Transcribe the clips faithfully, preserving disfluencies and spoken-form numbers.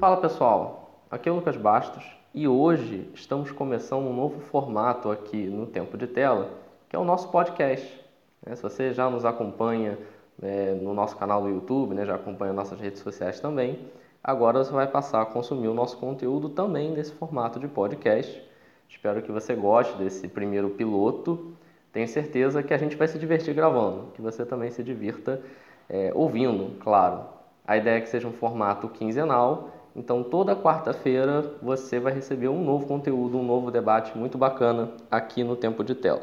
Fala pessoal, aqui é o Lucas Bastos e hoje estamos começando um novo formato aqui no Tempo de Tela, que é o nosso podcast. Se você já nos acompanha no nosso canal do YouTube, já acompanha nossas redes sociais também, agora você vai passar a consumir o nosso conteúdo também nesse formato de podcast. Espero que você goste desse primeiro piloto. Tenho certeza que a gente vai se divertir gravando, que você também se divirta ouvindo, claro. A ideia é que seja um formato quinzenal. Então, toda quarta-feira você vai receber um novo conteúdo, um novo debate muito bacana aqui no Tempo de Tela.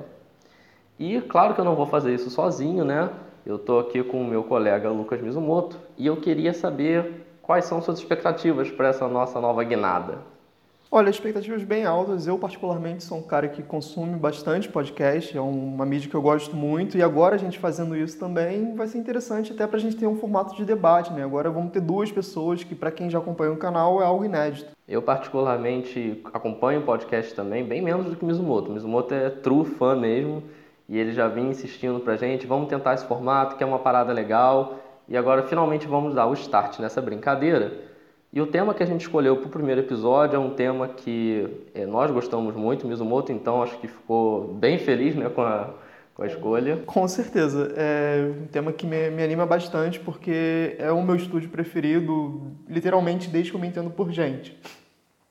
E, claro que eu não vou fazer isso sozinho, né? Eu estou aqui com o meu colega Lucas Mizumoto e eu queria saber quais são suas expectativas para essa nossa nova guinada. Olha, expectativas bem altas. Eu, particularmente, sou um cara que consome bastante podcast, é uma mídia que eu gosto muito, e agora a gente fazendo isso também vai ser interessante até para a gente ter um formato de debate, né? Agora vamos ter duas pessoas, que para quem já acompanha o canal é algo inédito. Eu, particularmente, acompanho o podcast também, bem menos do que o Mizumoto. O Mizumoto é true fã mesmo, e ele já vinha insistindo pra gente, vamos tentar esse formato, que é uma parada legal, e agora finalmente vamos dar o start nessa brincadeira. E o tema que a gente escolheu para o primeiro episódio é um tema que é, nós gostamos muito, Mizumoto, então acho que ficou bem feliz, né, com, a, com a escolha. Com certeza. É um tema que me, me anima bastante porque é o meu estúdio preferido, literalmente, desde que eu me entendo por gente.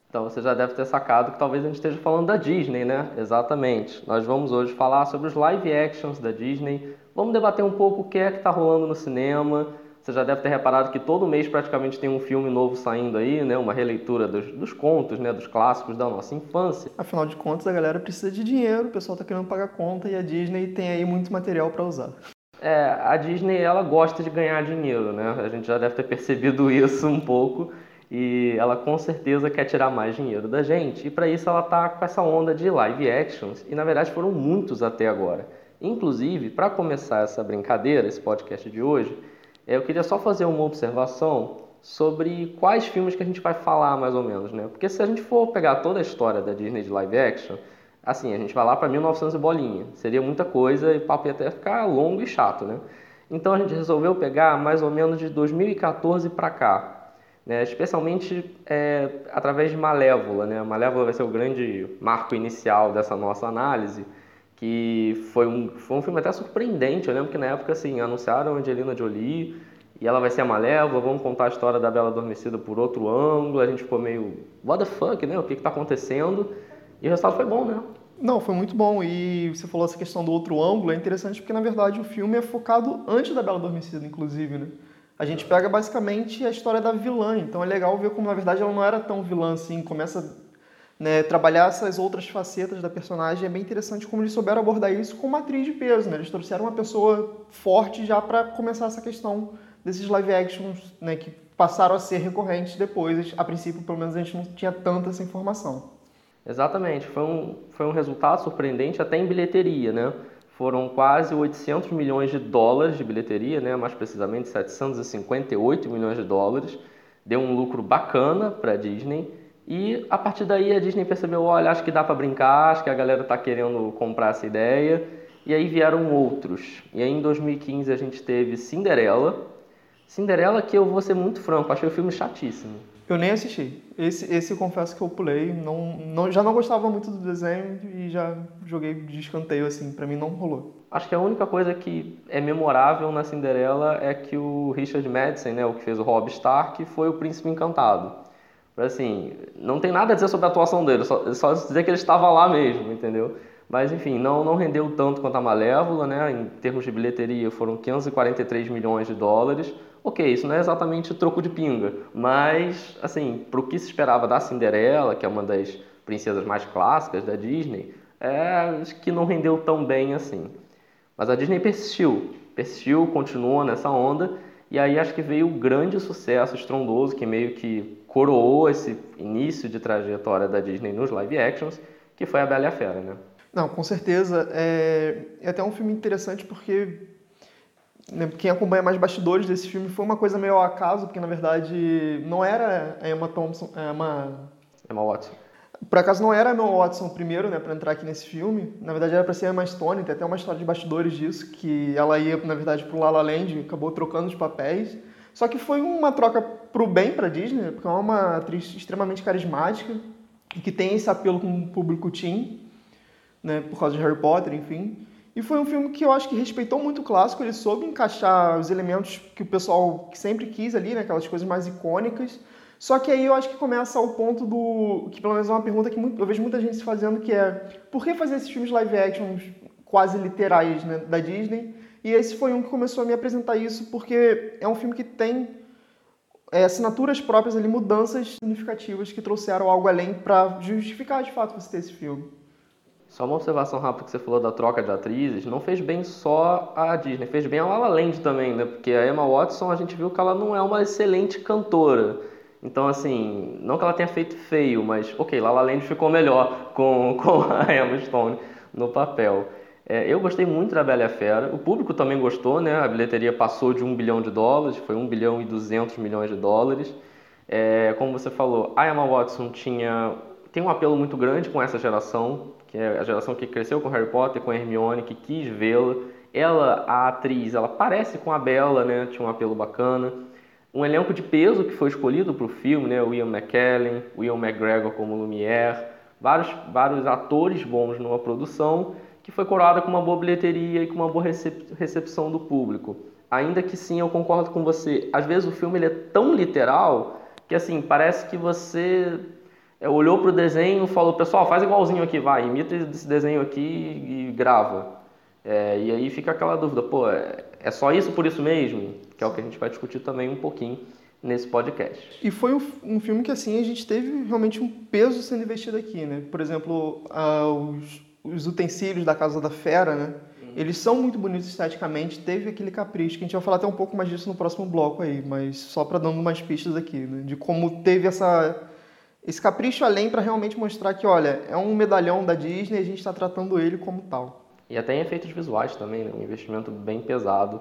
Então você já deve ter sacado que talvez a gente esteja falando da Disney, né? Exatamente. Nós vamos hoje falar sobre os live actions da Disney. Vamos debater um pouco o que é que está rolando no cinema. Você já deve ter reparado que todo mês praticamente tem um filme novo saindo aí, né? Uma releitura dos, dos contos, né? Dos clássicos da nossa infância. Afinal de contas, a galera precisa de dinheiro, o pessoal tá querendo pagar conta e a Disney tem aí muito material para usar. É, a Disney, ela gosta de ganhar dinheiro, né? A gente já deve ter percebido isso um pouco e ela com certeza quer tirar mais dinheiro da gente. E para isso ela tá com essa onda de live actions e na verdade foram muitos até agora. Inclusive, para começar essa brincadeira, esse podcast de hoje, eu queria só fazer uma observação sobre quais filmes que a gente vai falar, mais ou menos, né? Porque se a gente for pegar toda a história da Disney de live action, assim, a gente vai lá para mil e novecentos e bolinha. Seria muita coisa e o papo ia até ficar longo e chato, né? Então a gente resolveu pegar mais ou menos de dois mil e quatorze para cá, né? Especialmente é, através de Malévola, né? Malévola vai ser o grande marco inicial dessa nossa análise, que foi um, foi um filme até surpreendente. Eu lembro que na época, assim, anunciaram a Angelina Jolie e ela vai ser a Malévola, vamos contar a história da Bela Adormecida por outro ângulo, a gente ficou meio, what the fuck, né? O que que tá acontecendo? E o resultado foi bom, né? Não, foi muito bom. E você falou essa questão do outro ângulo, é interessante porque, na verdade, o filme é focado antes da Bela Adormecida, inclusive, né? A gente pega, basicamente, a história da vilã, então é legal ver como, na verdade, ela não era tão vilã assim, começa... Né, trabalhar essas outras facetas da personagem é bem interessante como eles souberam abordar isso com uma atriz de peso, né? Eles trouxeram uma pessoa forte já para começar essa questão desses live actions, né, que passaram a ser recorrentes depois. A princípio, pelo menos, a gente não tinha tanta essa informação. Exatamente. Foi um, foi um resultado surpreendente até em bilheteria, né? Foram quase oitocentos milhões de dólares de bilheteria, né? Mais precisamente setecentos e cinquenta e oito milhões de dólares. Deu um lucro bacana para a Disney. E a partir daí a Disney percebeu, olha, acho que dá para brincar, acho que a galera tá querendo comprar essa ideia. E aí vieram outros. E aí em dois mil e quinze a gente teve Cinderela. Cinderela que eu vou ser muito franco, achei o filme chatíssimo. Eu nem assisti. Esse, esse eu confesso que eu pulei. Não, não, já não gostava muito do desenho e já joguei de escanteio, assim, pra mim não rolou. Acho que a única coisa que é memorável na Cinderela é que o Richard Madison, né, o que fez o Robb Stark, foi o Príncipe Encantado. Assim, não tem nada a dizer sobre a atuação dele, só, só dizer que ele estava lá mesmo, entendeu? Mas enfim, não, não rendeu tanto quanto a Malévola, né? Em termos de bilheteria foram quinhentos e quarenta e três milhões de dólares. Ok, isso não é exatamente troco de pinga, mas assim, para o que se esperava da Cinderela, que é uma das princesas mais clássicas da Disney, é, acho que não rendeu tão bem assim. Mas a Disney persistiu, persistiu, continuou nessa onda. E aí acho que veio o grande sucesso estrondoso que meio que coroou esse início de trajetória da Disney nos live actions, que foi a Bela e a Fera, né? Não, com certeza. É, é até um filme interessante porque, né, quem acompanha mais bastidores desse filme foi uma coisa meio ao acaso, porque na verdade não era a Emma Thompson, a Emma... Emma Watson. Por acaso não era a Emma Watson primeiro, né, pra entrar aqui nesse filme. Na verdade era pra ser a Emma Stone, tem até uma história de bastidores disso, que ela ia, na verdade, pro La La Land, acabou trocando os papéis. Só que foi uma troca pro bem pra Disney, porque é uma atriz extremamente carismática, e que tem esse apelo com o público teen, né, por causa de Harry Potter, enfim. E foi um filme que eu acho que respeitou muito o clássico, ele soube encaixar os elementos que o pessoal sempre quis ali, né, aquelas coisas mais icônicas. Só que aí eu acho que começa o ponto do... que pelo menos é uma pergunta que eu vejo muita gente se fazendo, que é: por que fazer esses filmes live action quase literais, né, da Disney? E esse foi um que começou a me apresentar isso, porque é um filme que tem é, assinaturas próprias ali, mudanças significativas que trouxeram algo além para justificar de fato você ter esse filme. Só uma observação rápida que você falou da troca de atrizes, não fez bem só a Disney, fez bem a La La Land também, né? Porque a Emma Watson, a gente viu que ela não é uma excelente cantora. Então, assim, não que ela tenha feito feio, mas, ok, La La Land ficou melhor com, com a Emma Stone no papel. É, eu gostei muito da Bela e a Fera, o público também gostou, né? A bilheteria passou de um bilhão de dólares, foi um bilhão e duzentos milhões de dólares. É, como você falou, a Emma Watson tinha, tem um apelo muito grande com essa geração, que é a geração que cresceu com Harry Potter, com Hermione, que quis vê-la. Ela, a atriz, ela parece com a Bela, né? Tinha um apelo bacana. Um elenco de peso que foi escolhido para o filme, né? O Ian McKellen, o Ian McGregor como Lumière, vários, vários atores bons numa produção que foi coroada com uma boa bilheteria e com uma boa recep- recepção do público. Ainda que sim, eu concordo com você, às vezes o filme ele é tão literal que assim, parece que você... olhou para o desenho e falou: pessoal, faz igualzinho aqui, vai, imita esse desenho aqui e grava. É, e aí fica aquela dúvida, pô, é só isso por isso mesmo? Que é o que a gente vai discutir também um pouquinho nesse podcast. E foi um, um filme que, assim, a gente teve realmente um peso sendo investido aqui, né? Por exemplo, ah, os, os utensílios da Casa da Fera, né? Hum. Eles são muito bonitos esteticamente, teve aquele capricho, que a gente vai falar até um pouco mais disso no próximo bloco aí, mas só para dando umas pistas aqui, né? De como teve essa... esse capricho além para realmente mostrar que, olha, é um medalhão da Disney e a gente está tratando ele como tal. E até em efeitos visuais também, né? Um investimento bem pesado,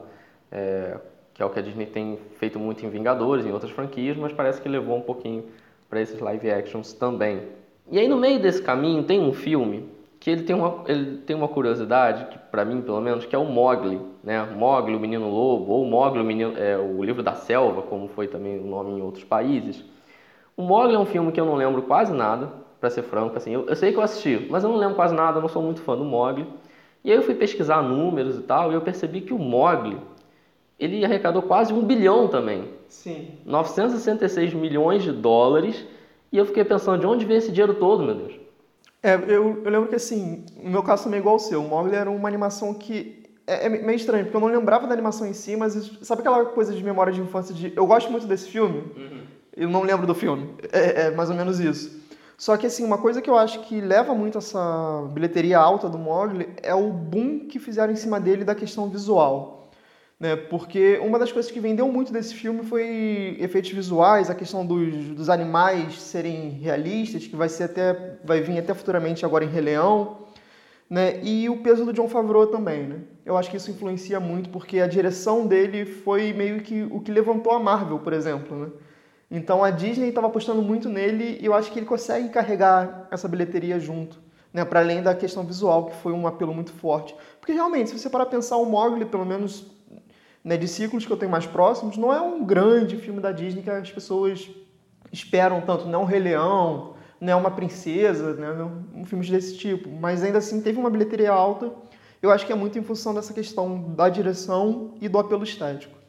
é, que é o que a Disney tem feito muito em Vingadores, em outras franquias, mas parece que levou um pouquinho para esses live actions também. E aí no meio desse caminho tem um filme que ele tem uma, ele tem uma curiosidade, que para mim pelo menos, que é o Mowgli, né? Mowgli, o Menino Lobo, ou Mowgli, o, menino, é, o Livro da Selva, como foi também o nome em outros países. O Mowgli é um filme que eu não lembro quase nada, pra ser franco, assim, eu, eu sei que eu assisti, mas eu não lembro quase nada, eu não sou muito fã do Mowgli. E aí eu fui pesquisar números e tal, e eu percebi que o Mowgli, ele arrecadou quase um bilhão também. Sim. novecentos e sessenta e seis milhões de dólares, e eu fiquei pensando, de onde veio esse dinheiro todo, meu Deus? É, eu, eu lembro que assim, no meu caso também é igual ao seu, o Mowgli era uma animação que... é meio estranho, porque eu não lembrava da animação em si, mas sabe aquela coisa de memória de infância de... eu gosto muito desse filme... Uhum. Eu não lembro do filme, é, é mais ou menos isso. Só que assim, uma coisa que eu acho que leva muito essa bilheteria alta do Mowgli é o boom que fizeram em cima dele da questão visual, né? Porque uma das coisas que vendeu muito desse filme foi efeitos visuais, a questão dos, dos animais serem realistas, que vai, ser até, vai vir até futuramente agora em Rei Leão, né? E o peso do John Favreau também, né? Eu acho que isso influencia muito, porque a direção dele foi meio que o que levantou a Marvel, por exemplo, né? Então a Disney estava apostando muito nele e eu acho que ele consegue carregar essa bilheteria junto, né? Para além da questão visual, que foi um apelo muito forte. Porque realmente, se você parar a pensar, o Mowgli, pelo menos, né, de ciclos que eu tenho mais próximos, não é um grande filme da Disney que as pessoas esperam tanto. Não é um Rei Leão, não é uma princesa, né? Um filme desse tipo. Mas ainda assim teve uma bilheteria alta. Eu acho que é muito em função dessa questão da direção e do apelo estético.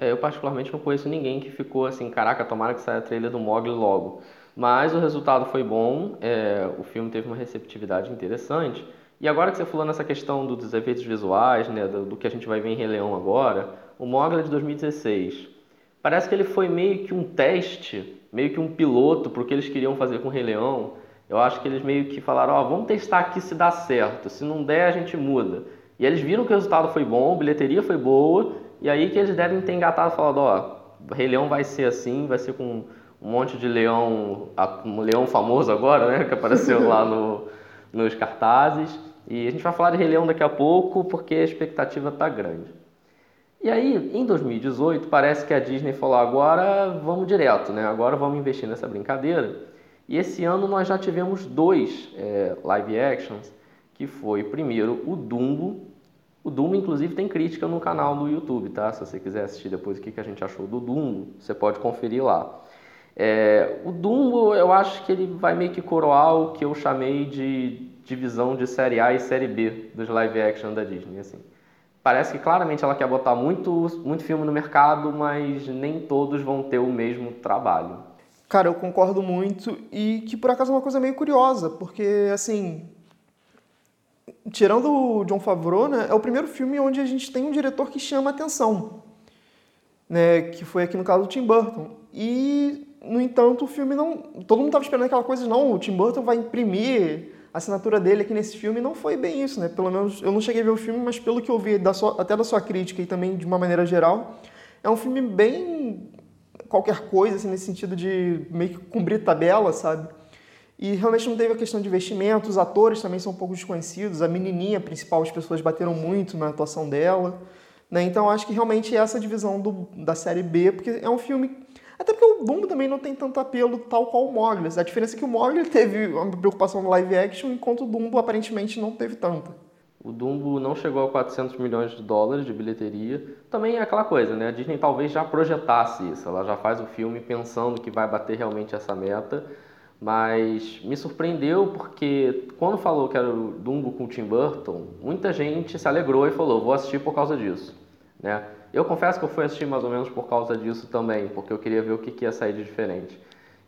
Eu particularmente não conheço ninguém que ficou assim, caraca, tomara que saia a trailer do Mowgli logo. Mas o resultado foi bom, é, o filme teve uma receptividade interessante. E agora que você falou nessa questão do, dos efeitos visuais, né, do, do que a gente vai ver em Rei Leão agora, o Mowgli de dois mil e dezesseis, parece que ele foi meio que um teste, meio que um piloto para o que eles queriam fazer com o Rei Leão. Eu acho que eles meio que falaram, ó, vamos testar aqui se dá certo, se não der a gente muda. E eles viram que o resultado foi bom, a bilheteria foi boa. E aí que eles devem ter engatado falando, ó, Rei Leão vai ser assim, vai ser com um monte de leão, um leão famoso agora, né, que apareceu lá no, nos cartazes. E a gente vai falar de Rei Leão daqui a pouco, porque a expectativa tá grande. E aí, em dois mil e dezoito, parece que a Disney falou, agora vamos direto, né, agora vamos investir nessa brincadeira. E esse ano nós já tivemos dois é, live actions, que foi primeiro o Dumbo. O Dumbo, inclusive, tem crítica no canal do YouTube, tá? Se você quiser assistir depois o que a gente achou do Dumbo, você pode conferir lá. É, o Dumbo, eu acho que ele vai meio que coroar o que eu chamei de divisão de série A e série B dos live action da Disney, assim. Parece que claramente ela quer botar muito, muito filme no mercado, mas nem todos vão ter o mesmo trabalho. Cara, eu concordo muito, e que por acaso é uma coisa meio curiosa, porque, assim, tirando o John Favreau, né, é o primeiro filme onde a gente tem um diretor que chama atenção, né, que foi aqui no caso do Tim Burton. E, no entanto, o filme não... Todo mundo estava esperando aquela coisa, não, o Tim Burton vai imprimir a assinatura dele aqui nesse filme, não foi bem isso, né? Pelo menos, eu não cheguei a ver o filme, mas pelo que eu vi, da sua, até da sua crítica e também de uma maneira geral, é um filme bem... qualquer coisa, assim, nesse sentido de meio que cumprir tabela, sabe? E realmente não teve a questão de investimento, os atores também são um pouco desconhecidos, a menininha principal, as pessoas bateram muito na atuação dela, né? Então acho que realmente é essa divisão do, da série B, porque é um filme... Até porque o Dumbo também não tem tanto apelo tal qual o Mowgli. A diferença é que o Mowgli teve uma preocupação no live action, enquanto o Dumbo aparentemente não teve tanta. O Dumbo não chegou a quatrocentos milhões de dólares de bilheteria. Também é aquela coisa, né? A Disney talvez já projetasse isso. Ela já faz o filme pensando que vai bater realmente essa meta. Mas me surpreendeu porque quando falou que era o Dumbo com o Tim Burton, muita gente se alegrou e falou, vou assistir por causa disso, né? Eu confesso que eu fui assistir mais ou menos por causa disso também, porque eu queria ver o que, que ia sair de diferente.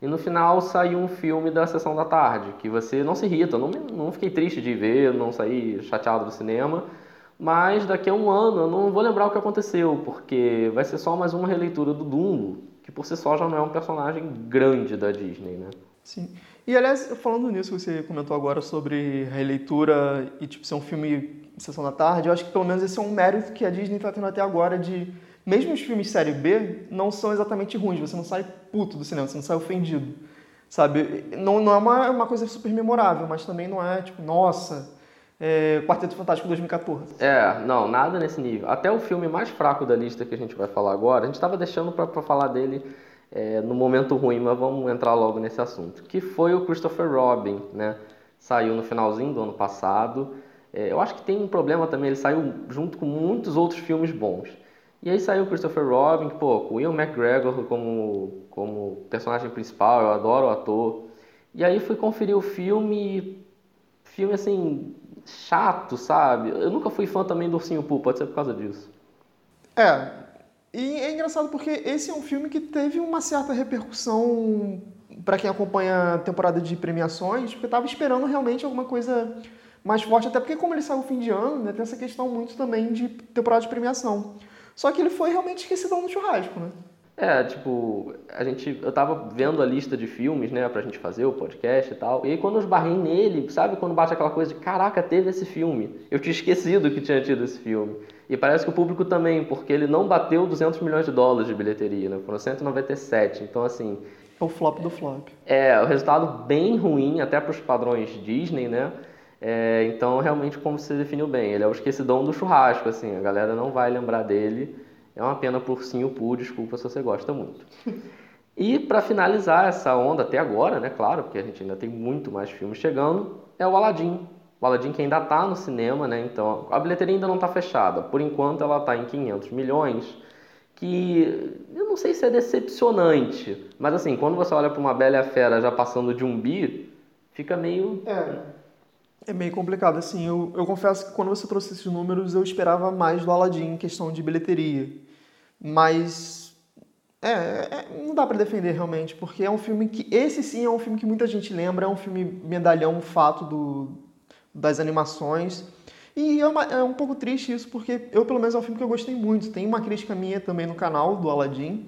E no final saiu um filme da sessão da tarde, que você não se irrita, não, não fiquei triste de ver, não saí chateado do cinema, mas daqui a um ano eu não vou lembrar o que aconteceu, porque vai ser só mais uma releitura do Dumbo, que por si só já não é um personagem grande da Disney, né? Sim. E, aliás, falando nisso, você comentou agora sobre releitura e, tipo, ser um filme sessão da tarde, eu acho que pelo menos esse é um mérito que a Disney está tendo até agora de... Mesmo os filmes série B não são exatamente ruins, você não sai puto do cinema, você não sai ofendido, sabe? Não, não é uma, uma coisa super memorável, mas também não é, tipo, nossa, é, Quarteto Fantástico dois mil e catorze. É, não, nada nesse nível. Até o filme mais fraco da lista que a gente vai falar agora, a gente estava deixando para falar dele é, no momento ruim, mas vamos entrar logo nesse assunto, que foi o Christopher Robin, né? Saiu no finalzinho do ano passado. É, eu acho que tem um problema também, ele saiu junto com muitos outros filmes bons. E aí saiu o Christopher Robin, pô, com o Ian McKellen como, como personagem principal, eu adoro o ator. E aí fui conferir o filme, filme assim, chato, sabe? Eu nunca fui fã também do Ursinho Pooh, pode ser por causa disso. É, e é engraçado porque esse é um filme que teve uma certa repercussão para quem acompanha a temporada de premiações, porque estava esperando realmente alguma coisa mais forte, até porque como ele saiu no fim de ano, né, tem essa questão muito também de temporada de premiação. Só que ele foi realmente esquecidão no churrasco, né? É, tipo, a gente, eu tava vendo a lista de filmes, né, pra gente fazer o podcast e tal, e aí quando eu esbarrei nele, sabe quando bate aquela coisa de, caraca, teve esse filme, eu tinha esquecido que tinha tido esse filme. E parece que o público também, porque ele não bateu duzentos milhões de dólares de bilheteria, né, foram cento e noventa e sete, então assim... É o flop do flop. É, o resultado bem ruim, até pros padrões Disney, né? É, então, realmente, como você definiu bem, ele é o esquecidão do churrasco, assim, a galera não vai lembrar dele. É uma pena pro Ursinho Pooh, desculpa se você gosta muito. E para finalizar essa onda até agora, né, claro, porque a gente ainda tem muito mais filmes chegando, é o Aladdin. O Aladdin que ainda está no cinema, né, então a bilheteria ainda não está fechada. Por enquanto ela está em quinhentos milhões, que eu não sei se é decepcionante, mas assim, quando você olha para uma Bela e a Fera já passando de um bi, fica meio... É. É meio complicado, assim, eu, eu confesso que quando você trouxe esses números eu esperava mais do Aladdin em questão de bilheteria, mas é, é, não dá pra defender realmente, porque é um filme que, esse sim é um filme que muita gente lembra, é um filme medalhão, fato do, das animações, e é, uma, é um pouco triste isso, porque eu pelo menos é um filme que eu gostei muito, tem uma crítica minha também no canal do Aladdin,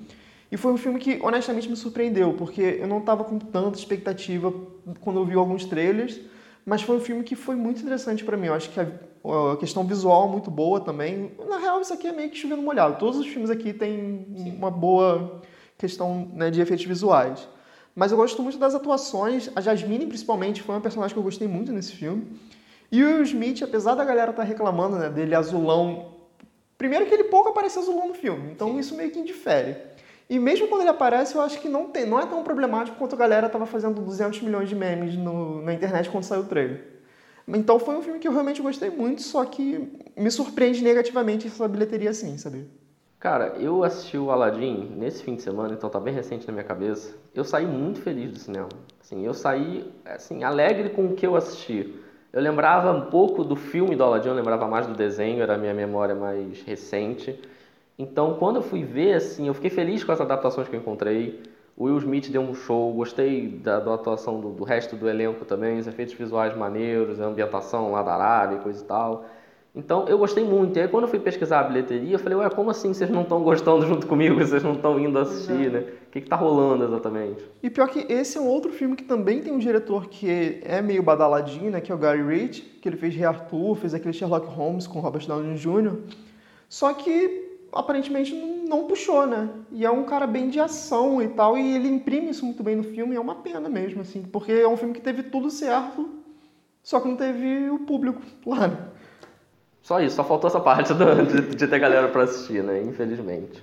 e foi um filme que honestamente me surpreendeu, porque eu não tava com tanta expectativa quando eu vi alguns trailers, mas foi um filme que foi muito interessante para mim. Eu acho que a questão visual é muito boa também. Na real, isso aqui é meio que chovendo molhado. Todos os filmes aqui têm Sim. uma boa questão, né, de efeitos visuais. Mas eu gosto muito das atuações. A Jasmine, principalmente, foi uma personagem que eu gostei muito nesse filme. E o Will Smith, apesar da galera estar reclamando, né, dele azulão... Primeiro que ele pouco aparece azulão no filme. Então Sim. isso meio que indifere. E mesmo quando ele aparece, eu acho que não, tem, não é tão problemático quanto a galera tava fazendo duzentos milhões de memes no, na internet quando saiu o trailer. Então foi um filme que eu realmente gostei muito, só que me surpreende negativamente essa bilheteria assim, sabe? Cara, eu assisti o Aladdin nesse fim de semana, então tá bem recente na minha cabeça. Eu saí muito feliz do cinema. Assim, eu saí assim, alegre com o que eu assisti. Eu lembrava um pouco do filme do Aladdin, eu lembrava mais do desenho, era a minha memória mais recente. Então, quando eu fui ver, assim, eu fiquei feliz com as adaptações que eu encontrei. O Will Smith deu um show, gostei da, da atuação do, do resto do elenco também, os efeitos visuais maneiros, a ambientação lá da Arábia e coisa e tal. Então, eu gostei muito. E aí, quando eu fui pesquisar a bilheteria, eu falei, ué, como assim vocês não estão gostando junto comigo? Vocês não estão indo assistir, né? O que que tá rolando exatamente? E pior que esse é um outro filme que também tem um diretor que é meio badaladinho, né? Que é o Guy Ritchie, que ele fez Rei Arthur, fez aquele Sherlock Holmes com Robert Downey Júnior Só que aparentemente não puxou, né? E é um cara bem de ação e tal, e ele imprime isso muito bem no filme, é uma pena mesmo, assim, porque é um filme que teve tudo certo, só que não teve o público lá, né? Só isso, só faltou essa parte do, de, de ter galera pra assistir, né? Infelizmente.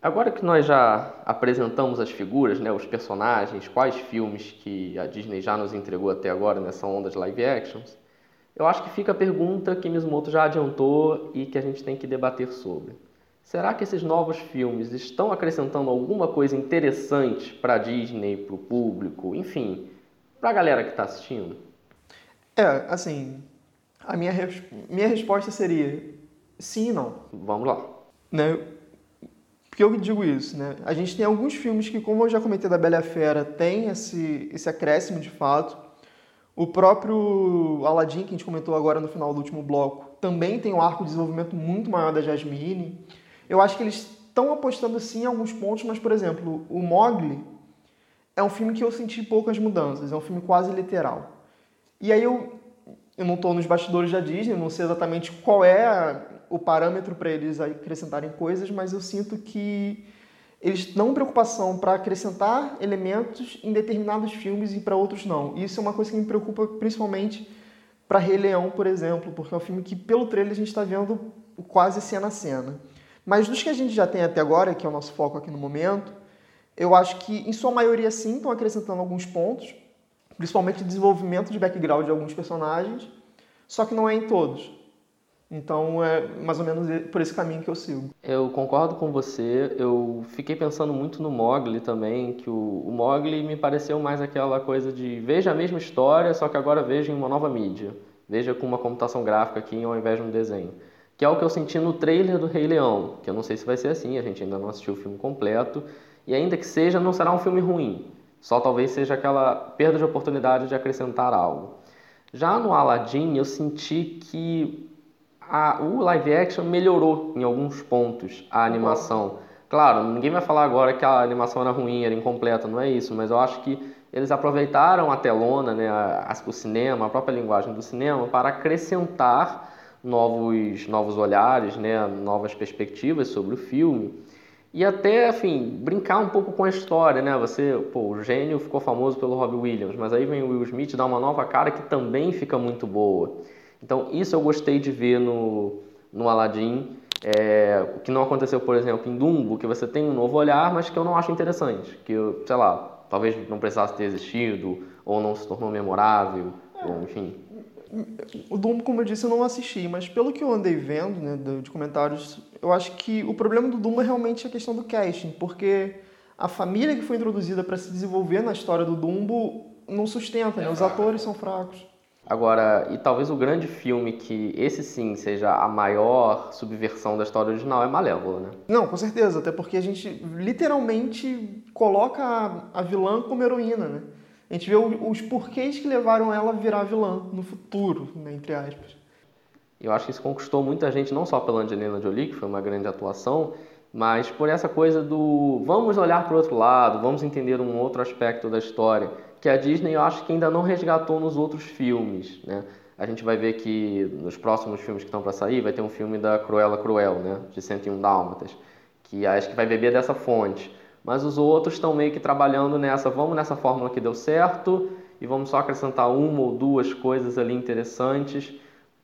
Agora que nós já apresentamos as figuras, né, os personagens, quais filmes que a Disney já nos entregou até agora nessa onda de live actions, eu acho que fica a pergunta que Mizumoto já adiantou e que a gente tem que debater sobre. Será que esses novos filmes estão acrescentando alguma coisa interessante para a Disney, para o público, enfim, para a galera que está assistindo? É, assim, a minha, res... minha resposta seria sim e não. Vamos lá. Não. Por que eu digo isso, né? A gente tem alguns filmes que, como eu já comentei da Bela e a Fera, tem esse, esse acréscimo de fato. O próprio Aladdin, que a gente comentou agora no final do último bloco, também tem um arco de desenvolvimento muito maior da Jasmine. Eu acho que eles estão apostando sim em alguns pontos, mas, por exemplo, o Mowgli é um filme que eu senti poucas mudanças, é um filme quase literal. E aí eu, eu não estou nos bastidores da Disney, não sei exatamente qual é a, o parâmetro para eles acrescentarem coisas, mas eu sinto que eles dão preocupação para acrescentar elementos em determinados filmes e para outros não. E isso é uma coisa que me preocupa principalmente para Rei Leão, por exemplo, porque é um filme que, pelo trailer, a gente está vendo quase cena a cena. Mas dos que a gente já tem até agora, que é o nosso foco aqui no momento, eu acho que, em sua maioria, sim, estão acrescentando alguns pontos, principalmente o desenvolvimento de background de alguns personagens, só que não é em todos. Então, é mais ou menos por esse caminho que eu sigo. Eu concordo com você. Eu fiquei pensando muito no Mowgli também, que o, o Mowgli me pareceu mais aquela coisa de veja a mesma história, só que agora veja em uma nova mídia. Veja com uma computação gráfica aqui ao invés de um desenho. Que é o que eu senti no trailer do Rei Leão, que eu não sei se vai ser assim, a gente ainda não assistiu o filme completo. E ainda que seja, não será um filme ruim. Só talvez seja aquela perda de oportunidade de acrescentar algo. Já no Aladdin, eu senti que A, o live action melhorou em alguns pontos a animação. Claro, ninguém vai falar agora que a animação era ruim, era incompleta, não é isso, mas eu acho que eles aproveitaram a telona, né, a, a, o cinema, a própria linguagem do cinema, para acrescentar novos, novos olhares, né, novas perspectivas sobre o filme e até, enfim, brincar um pouco com a história, né? Você, pô, o gênio ficou famoso pelo Robin Williams, mas aí vem o Will Smith dar uma nova cara que também fica muito boa. Então, isso eu gostei de ver no, no Aladdin, é, que não aconteceu, por exemplo, em Dumbo, que você tem um novo olhar, mas que eu não acho interessante, que, eu, sei lá, talvez não precisasse ter existido, ou não se tornou memorável, é. ou, enfim. O Dumbo, como eu disse, eu não assisti, mas pelo que eu andei vendo, né, de comentários, eu acho que o problema do Dumbo é realmente a questão do casting, porque a família que foi introduzida para se desenvolver na história do Dumbo não sustenta, né? Os atores são fracos. Agora, e talvez o grande filme que esse sim seja a maior subversão da história original é Malévola, né? Não, com certeza, até porque a gente literalmente coloca a, a vilã como heroína, né? A gente vê o, os porquês que levaram ela a virar vilã no futuro, né, entre aspas. Eu acho que isso conquistou muita gente, não só pela Angelina Jolie, que foi uma grande atuação, mas por essa coisa do vamos olhar para o outro lado, vamos entender um outro aspecto da história, que a Disney eu acho que ainda não resgatou nos outros filmes, né? A gente vai ver que nos próximos filmes que estão para sair vai ter um filme da Cruella Cruel, né? De cento e um Dálmatas, que acho que vai beber dessa fonte. Mas os outros estão meio que trabalhando nessa, vamos nessa fórmula que deu certo e vamos só acrescentar uma ou duas coisas ali interessantes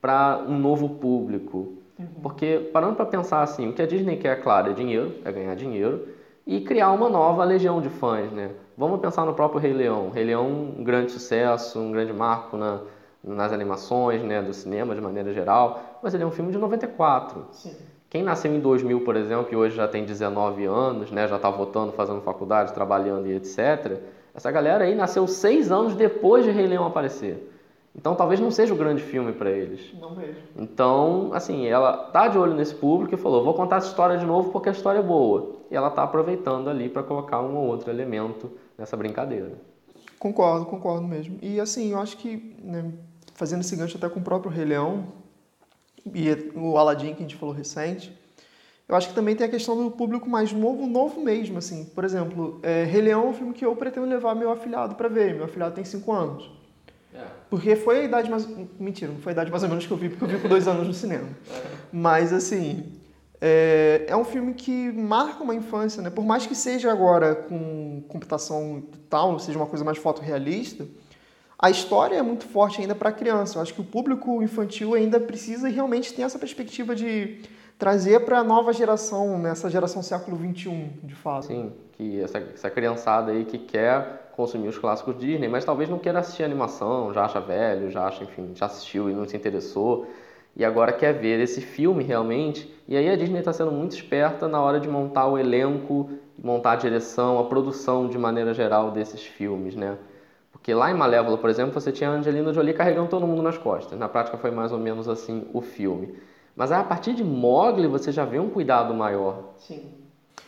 para um novo público. Uhum. Porque, parando para pensar assim, o que a Disney quer, claro, é dinheiro, é ganhar dinheiro e criar uma nova legião de fãs, né? Vamos pensar no próprio Rei Leão. Rei Leão, um grande sucesso, um grande marco na, nas animações, né, do cinema de maneira geral, mas ele é um filme de noventa e quatro. Sim. Quem nasceu em dois mil, por exemplo, e hoje já tem dezenove anos, né, já está votando, fazendo faculdade, trabalhando e etcétera, essa galera aí nasceu seis anos depois de Rei Leão aparecer. Então, talvez não seja o grande filme para eles. Não mesmo. Então, assim, ela tá de olho nesse público e falou, vou contar essa história de novo porque a história é boa. E ela tá aproveitando ali para colocar um ou outro elemento nessa brincadeira. Concordo, concordo mesmo. E, assim, eu acho que, né, fazendo esse gancho até com o próprio Rei Leão e o Aladdin que a gente falou recente, eu acho que também tem a questão do público mais novo, novo mesmo, assim. Por exemplo, é, Rei Leão é um filme que eu pretendo levar meu afilhado para ver. Meu afilhado tem cinco anos. Porque foi a idade mais... Mentira, não foi a idade mais ou menos que eu vi, porque eu vi com dois anos no cinema. Mas, assim, é, é um filme que marca uma infância, né? Por mais que seja agora com computação e tal, seja uma coisa mais fotorrealista, a história é muito forte ainda para a criança. Eu acho que o público infantil ainda precisa e realmente tem essa perspectiva de trazer para a nova geração, né? Essa geração século vinte e um, de fato. Sim, que essa, essa criançada aí que quer consumir os clássicos Disney, mas talvez não queira assistir animação, já acha velho, já acha, enfim, já assistiu e não se interessou, e agora quer ver esse filme realmente. E aí a Disney está sendo muito esperta na hora de montar o elenco, montar a direção, a produção de maneira geral desses filmes, né? Porque lá em Malévola, por exemplo, você tinha a Angelina Jolie carregando todo mundo nas costas. Na prática foi mais ou menos assim o filme. Mas aí, a partir de Mowgli você já vê um cuidado maior. Sim.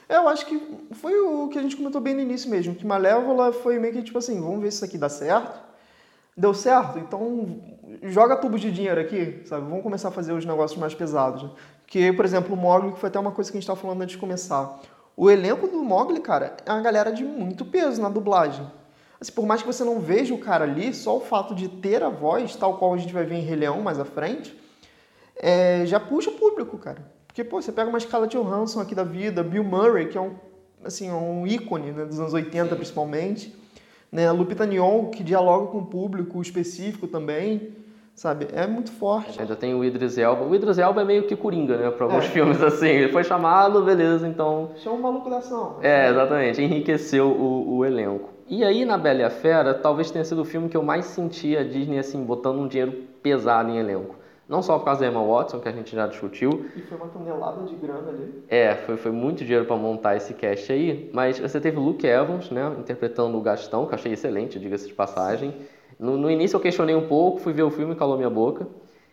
Eu acho que foi o que a gente comentou bem no início mesmo, que Malévola foi meio que tipo assim, vamos ver se isso aqui dá certo. Deu certo? Então joga tubo de dinheiro aqui, sabe? Vamos começar a fazer os negócios mais pesados, né? Porque, por exemplo, o Mowgli, que foi até uma coisa que a gente estava falando antes de começar. O elenco do Mowgli, cara, é uma galera de muito peso na dublagem. Assim, por mais que você não veja o cara ali, só o fato de ter a voz, tal qual a gente vai ver em Rei Leão mais à frente, é, já puxa o público, cara. Porque, pô, você pega uma escala de Johansson aqui da vida, Bill Murray, que é um, assim, um ícone, né, dos anos oitenta principalmente, né, Lupita Nyong'o, que dialoga com o público específico também, sabe? É muito forte. Ainda tem o Idris Elba. O Idris Elba é meio que coringa, né, para alguns é. filmes assim. Ele foi chamado, beleza, então... Chama o maluco da ação. É, exatamente. Enriqueceu o, o elenco. E aí, na Bela e a Fera, talvez tenha sido o filme que eu mais senti a Disney, assim, botando um dinheiro pesado em elenco. Não só por causa da Emma Watson, que a gente já discutiu. E foi uma tonelada de grana ali. É, foi, foi muito dinheiro para montar esse cast aí. Mas você teve o Luke Evans, né, interpretando o Gastão, que eu achei excelente, diga-se de passagem. No, no início eu questionei um pouco, fui ver o filme e calou minha boca.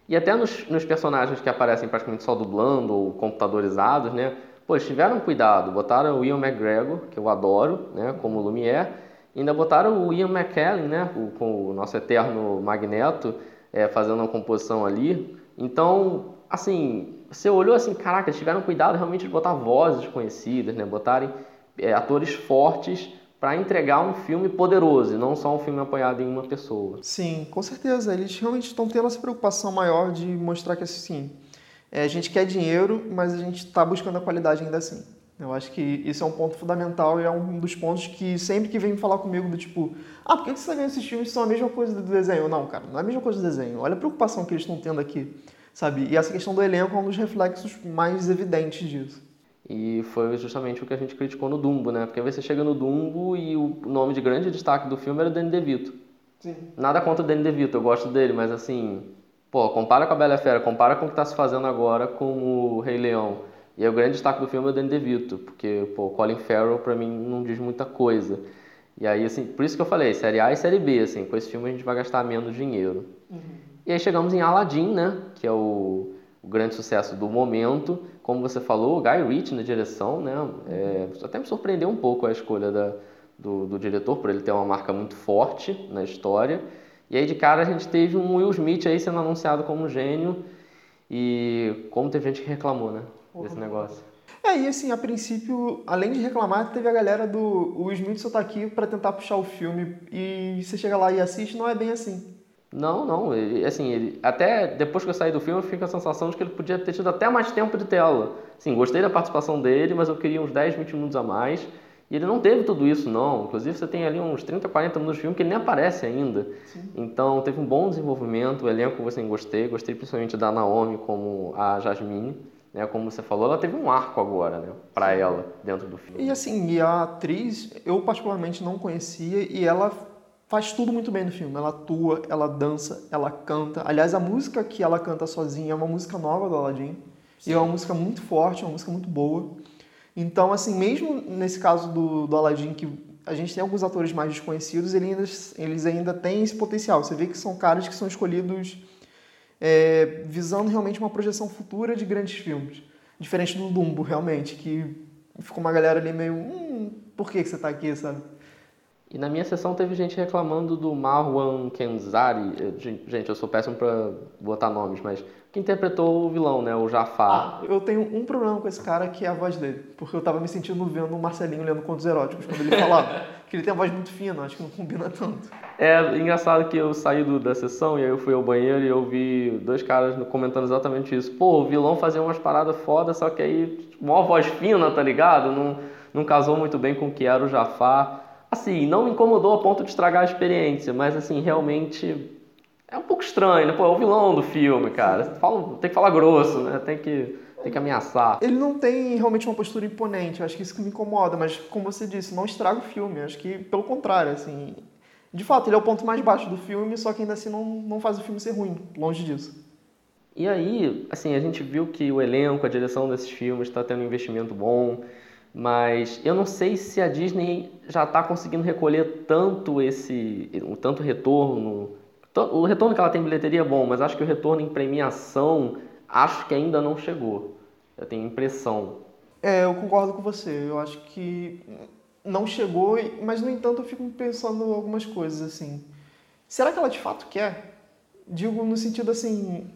E até nos, nos personagens que aparecem praticamente só dublando ou computadorizados, né, pô, eles tiveram cuidado. Botaram o Ian McGregor, que eu adoro, né, como Lumière. E ainda botaram o Ian McKellen, né, o, com o nosso eterno Magneto, É, fazendo uma composição ali. Então, assim, você olhou assim, caraca, eles tiveram cuidado realmente de botar vozes conhecidas, né? Botarem é, atores fortes para entregar um filme poderoso, e não só um filme apoiado em uma pessoa. Sim, com certeza. Eles realmente estão tendo essa preocupação maior de mostrar que, assim, é, a gente quer dinheiro, mas a gente está buscando a qualidade ainda assim. Eu acho que isso é um ponto fundamental e é um dos pontos que sempre que vem falar comigo do tipo, ah, por que você tá vendo esses filmes que são a mesma coisa do desenho? Não, cara, não é a mesma coisa do desenho. Olha a preocupação que eles estão tendo aqui, sabe? E essa questão do elenco é um dos reflexos mais evidentes disso. E foi justamente o que a gente criticou no Dumbo, né? Porque às vezes você chega no Dumbo e o nome de grande destaque do filme era o Danny DeVito. Sim. Nada contra o Danny DeVito, eu gosto dele, mas assim, pô, compara com a Bela e a Fera, compara com o que tá se fazendo agora com o Rei Leão. E aí, o grande destaque do filme é o Danny DeVito, porque, pô, Colin Farrell, pra mim, não diz muita coisa. E aí, assim, por isso que eu falei, série A e série B, assim, com esse filme a gente vai gastar menos dinheiro. Uhum. E aí chegamos em Aladdin, né, que é o, o grande sucesso do momento. Como você falou, o Guy Ritchie na direção, né, é, até me surpreendeu um pouco a escolha da, do, do diretor, por ele ter uma marca muito forte na história. E aí, de cara, a gente teve um Will Smith aí sendo anunciado como gênio, e como teve gente que reclamou, né? Esse negócio. É, e assim, a princípio, além de reclamar, teve a galera do o Will Smith só tá aqui pra tentar puxar o filme, e você chega lá e assiste, não é bem assim. Não, não, ele, assim, ele, até depois que eu saí do filme, eu fico com a sensação de que ele podia ter tido até mais tempo de tela. Assim, gostei da participação dele, mas eu queria uns dez, vinte minutos a mais, E ele não teve tudo isso, não. Inclusive, você tem ali uns trinta, quarenta minutos de filme que ele nem aparece ainda. Sim. Então, teve um bom desenvolvimento. O elenco, assim, gostei. Gostei principalmente da Naomi como a Jasmine. Né? Como você falou, ela teve um arco agora, né? Pra Sim. ela, dentro do filme. E assim, e a atriz, eu particularmente não conhecia. E ela faz tudo muito bem no filme. Ela atua, ela dança, ela canta. Aliás, a música que ela canta sozinha é uma música nova do Aladdin. Sim. E é uma música muito forte, uma música muito boa. Então, assim, mesmo nesse caso do, do Aladdin, que a gente tem alguns atores mais desconhecidos, ele ainda, eles ainda têm esse potencial. Você vê que são caras que são escolhidos é, visando realmente uma projeção futura de grandes filmes. Diferente do Dumbo, realmente, que ficou uma galera ali meio... Hum, por que você tá aqui, sabe? E na minha sessão teve gente reclamando do Marwan Kenzari. Gente, eu sou péssimo pra botar nomes, mas... que interpretou o vilão, né? O Jafar. Ah, eu tenho um problema com esse cara, que é a voz dele. Porque eu tava me sentindo vendo o Marcelinho lendo contos eróticos quando ele falava. Porque ele tem uma voz muito fina, acho que não combina tanto. É engraçado que eu saí do, da sessão e aí eu fui ao banheiro e eu vi dois caras comentando exatamente isso. Pô, o vilão fazia umas paradas foda, só que aí, mó voz fina, tá ligado? Não, não casou muito bem com o que era o Jafar. Assim, não me incomodou a ponto de estragar a experiência, mas assim, realmente... É um pouco estranho, né? Pô, é o vilão do filme, cara. Fala, tem que falar grosso, né? Tem que, tem que ameaçar. Ele não tem realmente uma postura imponente. Eu acho que isso que me incomoda. Mas, como você disse, não estraga o filme. Eu acho que, pelo contrário, assim... De fato, ele é o ponto mais baixo do filme, só que ainda assim não, não faz o filme ser ruim. Longe disso. E aí, assim, a gente viu que o elenco, a direção desses filmes está tendo um investimento bom. Mas eu não sei se a Disney já está conseguindo recolher tanto esse... Tanto retorno... O retorno que ela tem em bilheteria é bom, mas acho que o retorno em premiação, acho que ainda não chegou. Eu tenho impressão. É, eu concordo com você. Eu acho que não chegou, mas, no entanto, eu fico pensando algumas coisas, assim. Será que ela de fato quer? Digo no sentido, assim...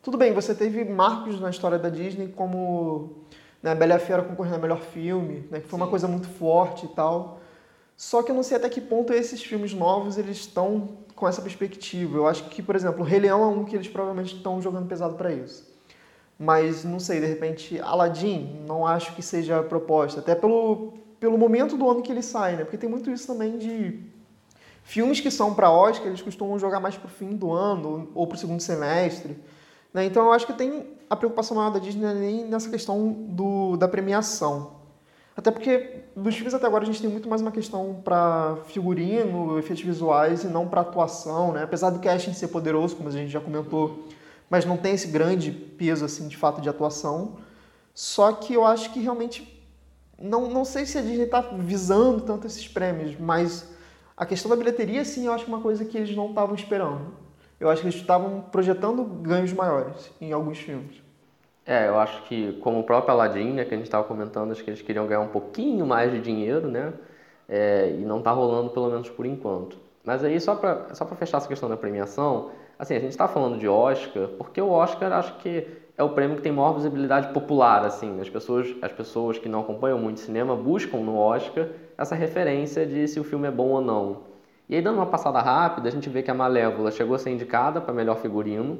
Tudo bem, você teve marcos na história da Disney, como né, Bela e a Fera concorrendo a melhor filme, né, que foi Sim. uma coisa muito forte e tal. Só que eu não sei até que ponto esses filmes novos, eles estão... com essa perspectiva. Eu acho que, por exemplo, o Rei Leão é um que eles provavelmente estão jogando pesado para isso. Mas, não sei, de repente, Aladdin, não acho que seja a proposta. Até pelo, pelo momento do ano que ele sai, né? Porque tem muito isso também de filmes que são para Oscar, eles costumam jogar mais pro fim do ano ou pro segundo semestre. Né? Então, eu acho que tem a preocupação maior da Disney nem nessa questão do, da premiação. Até porque, dos filmes até agora, a gente tem muito mais uma questão para figurino, efeitos visuais e não para atuação, né? Apesar do casting ser poderoso, como a gente já comentou, mas não tem esse grande peso, assim, de fato, de atuação. Só que eu acho que realmente... Não, não sei se a Disney está visando tanto esses prêmios, mas a questão da bilheteria, sim, eu acho que é uma coisa que eles não estavam esperando. Eu acho que eles estavam projetando ganhos maiores em alguns filmes. É, eu acho que, como o próprio Aladdin, né, que a gente estava comentando, acho que eles queriam ganhar um pouquinho mais de dinheiro, né? É, e não está rolando, pelo menos por enquanto. Mas aí, só para só para fechar essa questão da premiação, assim, a gente está falando de Oscar, porque o Oscar, acho que é o prêmio que tem maior visibilidade popular, assim. As pessoas, as pessoas que não acompanham muito cinema buscam no Oscar essa referência de se o filme é bom ou não. E aí, dando uma passada rápida, a gente vê que a Malévola chegou a ser indicada para melhor figurino.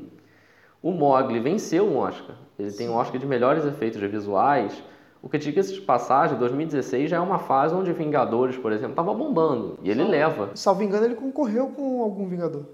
O Mowgli venceu um Oscar. Ele Sim. tem um Oscar de melhores efeitos visuais. O que, diga-se de passagem, dois mil e dezesseis já é uma fase onde Vingadores, por exemplo, estava bombando. E ele Só, leva. Salvo engano, ele concorreu com algum Vingador.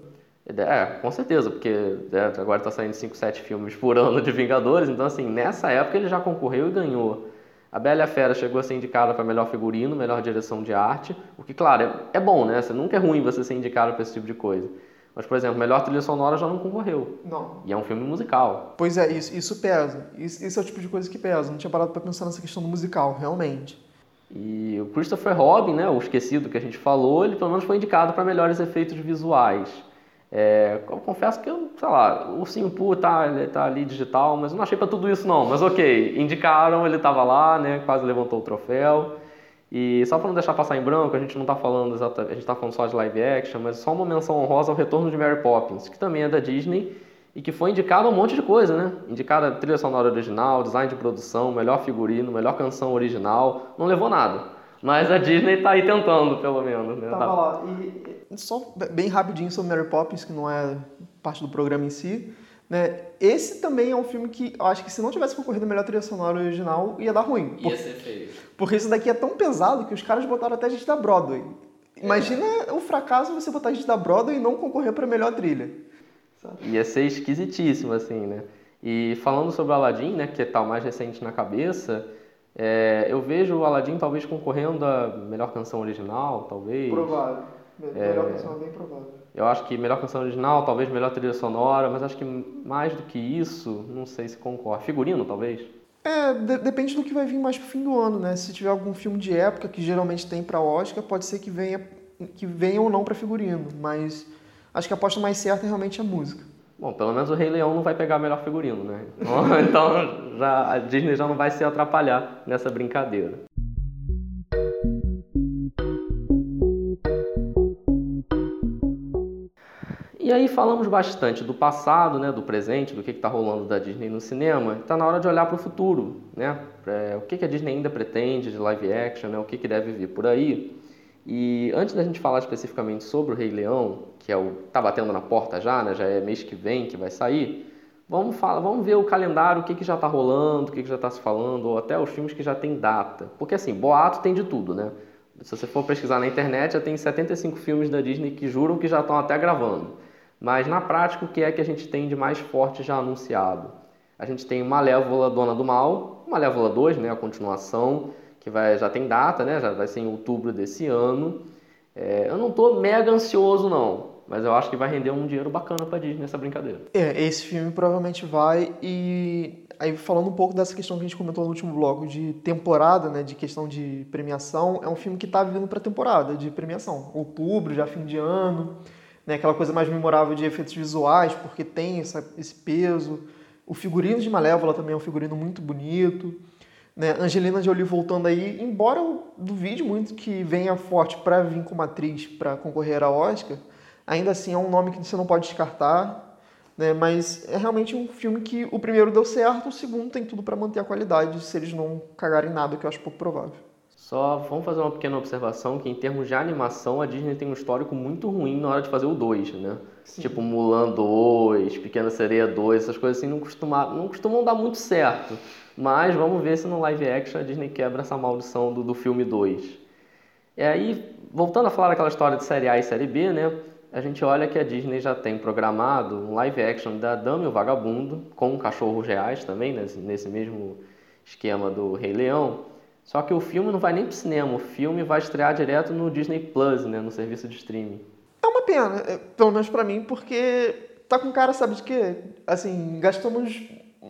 É, com certeza, porque é, agora está saindo cinco, sete filmes por ano de Vingadores. Então, assim, nessa época ele já concorreu e ganhou. A Bela e a Fera chegou a ser indicada para melhor figurino, melhor direção de arte. O que, claro, é, é bom, né? Você, nunca é ruim você ser indicado para esse tipo de coisa. Mas, por exemplo, melhor trilha sonora já não concorreu. Não. E é um filme musical. Pois é, isso, isso pesa. Isso, esse é o tipo de coisa que pesa. Não tinha parado para pensar nessa questão do musical, realmente. E o Christopher Robin, né, o esquecido que a gente falou, ele pelo menos foi indicado para melhores efeitos visuais. É, eu confesso que, eu, sei lá, o Ursinho Pooh tá, tá ali digital, mas eu não achei para tudo isso não. Mas ok, indicaram, ele estava lá, né, quase levantou o troféu. E só para não deixar passar em branco, a gente não está falando exatamente, a gente está falando só de live action, mas só uma menção honrosa ao retorno de Mary Poppins, que também é da Disney e que foi indicada um monte de coisa, né? Indicada trilha sonora original, design de produção, melhor figurino, melhor canção original, não levou nada. Mas a Disney está aí tentando, pelo menos. Né? Tava lá. E só bem rapidinho sobre Mary Poppins, que não é parte do programa em si. Né? Esse também é um filme que eu acho que se não tivesse concorrido a melhor trilha sonora original, ia dar ruim. Ia ser feio. Porque isso daqui é tão pesado que os caras botaram até a gente da Broadway. Imagina é. o fracasso você botar a gente da Broadway e não concorrer pra melhor trilha. Sabe? Ia ser esquisitíssimo, assim, né? E falando sobre o Aladdin, né, que é tal mais recente na cabeça, é, eu vejo o Aladdin talvez concorrendo a melhor canção original, talvez. Provável. Melhor é... canção é bem provável. Eu acho que melhor canção original, talvez melhor trilha sonora, mas acho que mais do que isso, não sei se concorre. Figurino, talvez? É, de- depende do que vai vir mais pro fim do ano, né? Se tiver algum filme de época, que geralmente tem pra Oscar, pode ser que venha, que venha ou não pra figurino, mas acho que a aposta mais certa realmente é a música. Bom, pelo menos o Rei Leão não vai pegar melhor figurino, né? Então já, a Disney já não vai se atrapalhar nessa brincadeira. E aí falamos bastante do passado, né, do presente, do que está rolando da Disney no cinema. Está na hora de olhar para o futuro, né? É, o que, que a Disney ainda pretende de live action, né? O que, que deve vir por aí. E antes da gente falar especificamente sobre o Rei Leão, que é o tá batendo na porta já, né? Já é mês que vem que vai sair. Vamos falar, vamos ver o calendário, o que, que já está rolando, o que, que já está se falando, ou até os filmes que já tem data. Porque assim, boato tem de tudo, né? Se você for pesquisar na internet, já tem setenta e cinco filmes da Disney que juram que já estão até gravando. Mas, na prática, o que é que a gente tem de mais forte já anunciado? A gente tem Malévola, Dona do Mal, Malévola dois, né, a continuação, que vai, já tem data, né, já vai ser em outubro desse ano. É, eu não estou mega ansioso, não, mas eu acho que vai render um dinheiro bacana para a Disney nessa brincadeira. É, esse filme provavelmente vai, e aí falando um pouco dessa questão que a gente comentou no último bloco de temporada, né, de questão de premiação, é um filme que está vindo para temporada de premiação. Outubro, já fim de ano... Né, aquela coisa mais memorável de efeitos visuais, porque tem essa, esse peso. O figurino de Malévola também é um figurino muito bonito. Né? Angelina Jolie voltando aí, embora eu duvide muito que venha forte para vir como atriz para concorrer a Oscar, ainda assim é um nome que você não pode descartar. Né? Mas é realmente um filme que o primeiro deu certo, o segundo tem tudo para manter a qualidade, se eles não cagarem nada, que eu acho pouco provável. Só vamos fazer uma pequena observação que, em termos de animação, a Disney tem um histórico muito ruim na hora de fazer o dois, né? Sim. Tipo Mulan dois, Pequena Sereia dois, essas coisas assim não, costuma, não costumam dar muito certo. Mas vamos ver se no live action a Disney quebra essa maldição do, do filme dois. E aí, voltando a falar daquela história de série A e série B, né? A gente olha que a Disney já tem programado um live action da Dama e o Vagabundo, com cachorros reais também, né? Nesse mesmo esquema do Rei Leão. Só que o filme não vai nem pro cinema, o filme vai estrear direto no Disney Plus, né, no serviço de streaming. É uma pena, pelo menos pra mim, porque tá com cara, sabe de quê? Assim, gastamos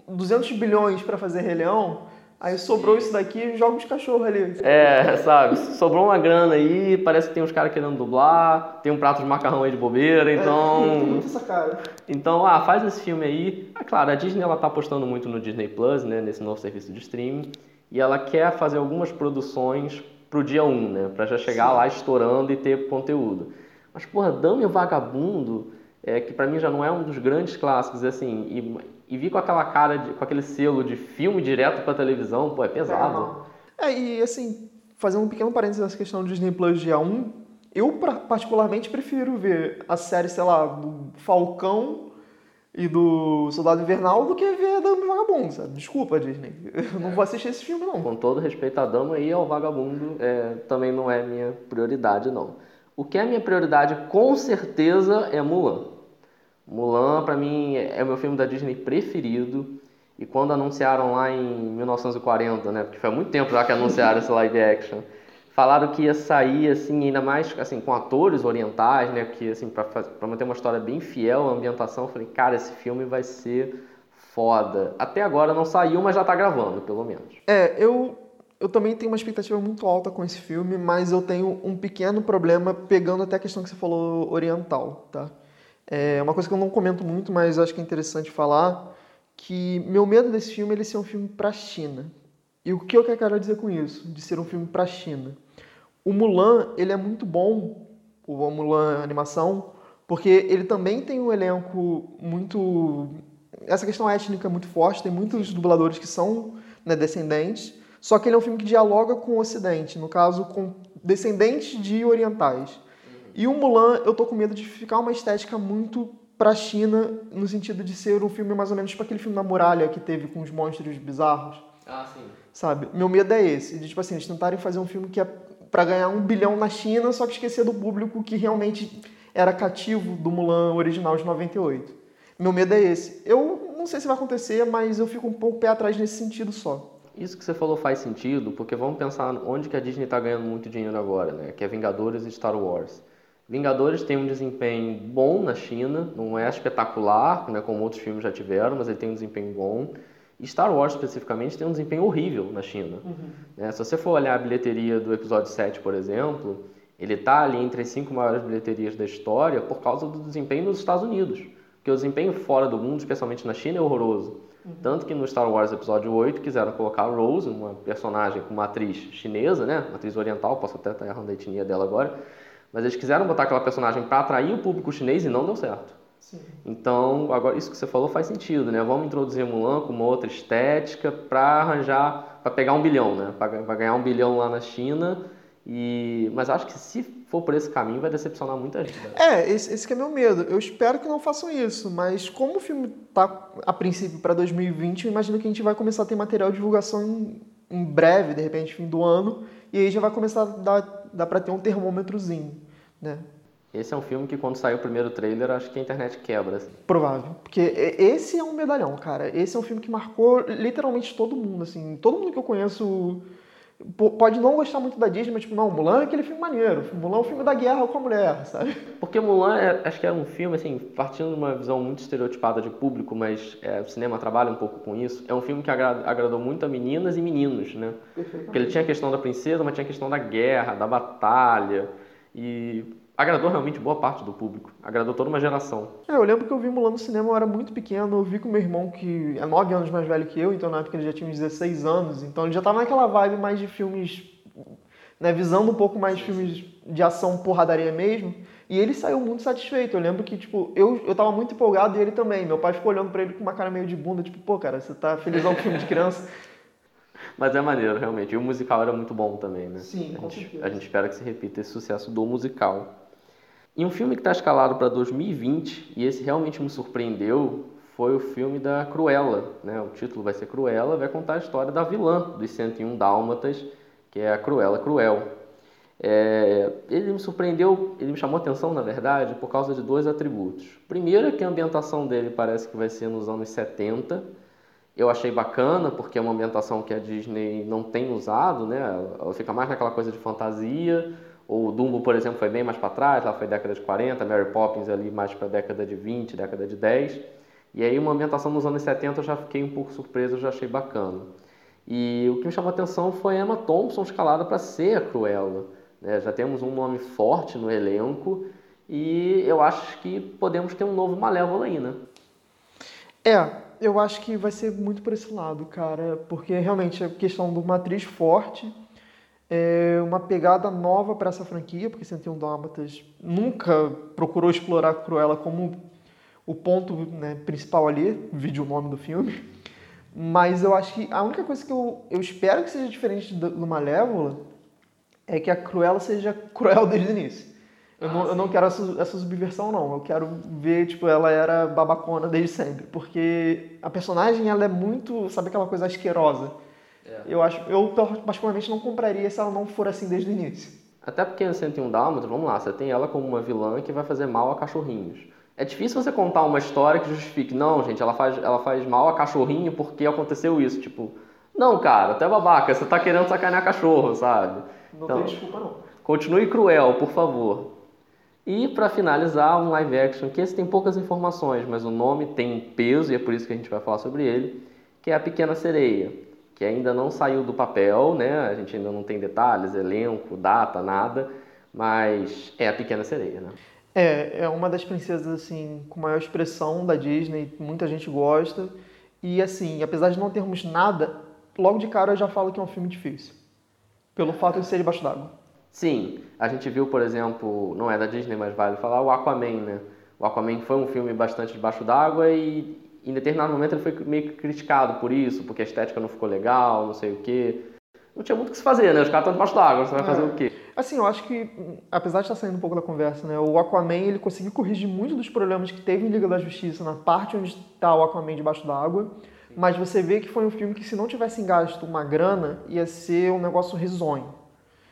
duzentos bilhões pra fazer Rei Leão, aí sobrou isso daqui e joga os cachorros ali. É, sabe, sobrou uma grana aí, parece que tem uns caras querendo dublar, tem um prato de macarrão aí de bobeira, então... É, tem muito essa cara. Então, ah, faz esse filme aí. Ah, claro, a Disney, ela tá apostando muito no Disney Plus, né, nesse novo serviço de streaming. E ela quer fazer algumas produções pro dia um, né? Pra já chegar Sim. lá estourando e ter conteúdo. Mas, porra, Dama e o Vagabundo, é, que pra mim já não é um dos grandes clássicos, assim, e, e vir com aquela cara, de, com aquele selo de filme direto pra televisão, pô, é pesado. É, é e assim, fazendo um pequeno parênteses nessa questão do Disney Plus dia um, eu particularmente prefiro ver a série, sei lá, do Falcão... e do Soldado Invernal do que ver a Dama e o Vagabundo, sabe? Desculpa, Disney. Eu não vou assistir esse filme, não. Com todo respeito à Dama e ao Vagabundo, é, também não é minha prioridade, não. O que é minha prioridade, com certeza, é Mulan. Mulan, pra mim, é o meu filme da Disney preferido. E quando anunciaram lá em mil novecentos e quarenta, né? Porque foi há muito tempo já que anunciaram esse live action. Falaram que ia sair, assim, ainda mais assim, com atores orientais, né? Porque, assim, pra, pra manter uma história bem fiel à ambientação, eu falei, cara, esse filme vai ser foda. Até agora não saiu, mas já tá gravando, pelo menos. É, eu, eu também tenho uma expectativa muito alta com esse filme, mas eu tenho um pequeno problema pegando até a questão que você falou oriental, tá? É uma coisa que eu não comento muito, mas acho que é interessante falar, que meu medo desse filme é ele ser um filme pra China. E o que eu quero dizer com isso, de ser um filme pra China? O Mulan, ele é muito bom, o Mulan animação, porque ele também tem um elenco muito... Essa questão étnica é muito forte, tem muitos dubladores que são, né, descendentes, só que ele é um filme que dialoga com o Ocidente, no caso, com descendentes de orientais. E o Mulan, eu tô com medo de ficar uma estética muito para a China, no sentido de ser um filme mais ou menos tipo aquele filme da muralha que teve com os monstros bizarros. Ah, sim. Sabe? Meu medo é esse, de tipo assim, eles tentarem fazer um filme que é para ganhar um bilhão na China, só que esquecer do público que realmente era cativo do Mulan original de noventa e oito. Meu medo é esse. Eu não sei se vai acontecer, mas eu fico um pouco pé atrás nesse sentido só. Isso que você falou faz sentido, porque vamos pensar onde que a Disney está ganhando muito dinheiro agora, né? Que é Vingadores e Star Wars. Vingadores tem um desempenho bom na China, não é espetacular, né, como outros filmes já tiveram, mas ele tem um desempenho bom. E Star Wars, especificamente, tem um desempenho horrível na China. Uhum. Né? Se você for olhar a bilheteria do episódio sete, por exemplo, ele está ali entre as cinco maiores bilheterias da história por causa do desempenho nos Estados Unidos. Porque o desempenho fora do mundo, especialmente na China, é horroroso. Tanto que no Star Wars Episódio oito quiseram colocar Rose, uma personagem com uma atriz chinesa, né? Uma atriz oriental, posso até estar errando a etnia dela agora. Mas eles quiseram botar aquela personagem para atrair o público chinês e não deu certo. Sim. Então, agora, isso que você falou faz sentido, né? Vamos introduzir Mulan com uma outra estética para arranjar, para pegar um bilhão, né? Para ganhar um bilhão lá na China. E... Mas acho que se for por esse caminho vai decepcionar muita gente. É, esse, esse que é meu medo. Eu espero que não façam isso, mas como o filme tá a princípio para dois mil e vinte, eu imagino que a gente vai começar a ter material de divulgação em, em breve, de repente, fim do ano, e aí já vai começar a dar, dar para ter um termômetrozinho, né? Esse é um filme que quando sair o primeiro trailer, acho que a internet quebra. Assim. Provável. Porque esse é um medalhão, cara. Esse é um filme que marcou literalmente todo mundo, assim. Todo mundo que eu conheço... Pode não gostar muito da Disney, mas tipo, não, Mulan é aquele filme maneiro. Mulan é um filme da guerra com a mulher, sabe? Porque Mulan, é, acho que é um filme, assim, partindo de uma visão muito estereotipada de público, mas é, o cinema trabalha um pouco com isso, é um filme que agrad, agradou muito a meninas e meninos, né? Porque ele tinha a questão da princesa, mas tinha a questão da guerra, da batalha, e agradou realmente boa parte do público. Agradou toda uma geração. É, eu lembro que eu vi Mulan no cinema, eu era muito pequeno, eu vi com meu irmão, que é nove anos mais velho que eu, então na época ele já tinha uns dezesseis anos, então ele já tava naquela vibe mais de filmes, né, visando um pouco mais de filmes de ação porradaria mesmo, e ele saiu muito satisfeito. Eu lembro que, tipo, eu, eu tava muito empolgado e ele também. Meu pai ficou olhando pra ele com uma cara meio de bunda, tipo, pô, cara, você tá felizão com filme de criança? Mas é maneiro, realmente. E o musical era muito bom também, né? Sim, com certeza. A gente espera que se repita esse sucesso do musical. E um filme que está escalado para dois mil e vinte, e esse realmente me surpreendeu, foi o filme da Cruella, né? O título vai ser Cruella, vai contar a história da vilã dos cento e um Dálmatas, que é a Cruella Cruel. É... Ele me surpreendeu, ele me chamou a atenção, na verdade, por causa de dois atributos. Primeiro é que a ambientação dele parece que vai ser nos anos setenta. Eu achei bacana, porque é uma ambientação que a Disney não tem usado, né? Ela fica mais naquela coisa de fantasia. O Dumbo, por exemplo, foi bem mais para trás, lá foi década de quarenta, Mary Poppins ali mais para década de vinte, década de dez. E aí uma ambientação nos anos setenta eu já fiquei um pouco surpreso, eu já achei bacana. E o que me chamou a atenção foi a Emma Thompson escalada para ser a Cruella, né? Já temos um nome forte no elenco e eu acho que podemos ter um novo Malévola aí, né? É, eu acho que vai ser muito por esse lado, cara, porque realmente é questão de uma atriz forte, é uma pegada nova para essa franquia, porque cento e um Dálmatas nunca procurou explorar a Cruella como o ponto, né, principal ali, vide o nome do filme. Mas eu acho que a única coisa que eu, eu espero que seja diferente do, do Malévola é que a Cruella seja cruel desde o início. Eu, ah, não, eu não quero essa, essa subversão, não. Eu quero ver, tipo, ela era babacona desde sempre. Porque a personagem, ela é muito, sabe, aquela coisa asquerosa. É. Eu acho, eu particularmente não compraria se ela não for assim desde o início. Até porque no cento e um Dálmatas, vamos lá, você tem ela como uma vilã que vai fazer mal a cachorrinhos. É difícil você contar uma história que justifique, não, gente, ela faz, ela faz mal a cachorrinho porque aconteceu isso. Tipo, não, cara, tu é babaca, você tá querendo sacanear cachorro, sabe? Não então, tem desculpa, não. Continue cruel, por favor. E para finalizar, um live action, que esse tem poucas informações, mas o nome tem um peso e é por isso que a gente vai falar sobre ele, que é A Pequena Sereia, que ainda não saiu do papel, né? A gente ainda não tem detalhes, elenco, data, nada, mas é A Pequena Sereia, né? É, é uma das princesas, assim, com maior expressão da Disney, muita gente gosta, e assim, apesar de não termos nada, logo de cara eu já falo que é um filme difícil, pelo fato de ser debaixo d'água. Sim, a gente viu, por exemplo, não é da Disney, mas vale falar, o Aquaman, né? O Aquaman foi um filme bastante debaixo d'água e em determinado momento ele foi meio que criticado por isso, porque a estética não ficou legal, não sei o quê. Não tinha muito o que se fazer, né? Os caras estão debaixo d'água, você vai é. fazer o quê? Assim, eu acho que, apesar de estar saindo um pouco da conversa, né, o Aquaman, ele conseguiu corrigir muitos dos problemas que teve em Liga da Justiça, na parte onde está o Aquaman debaixo d'água, mas você vê que foi um filme que, se não tivessem gasto uma grana, ia ser um negócio risonho.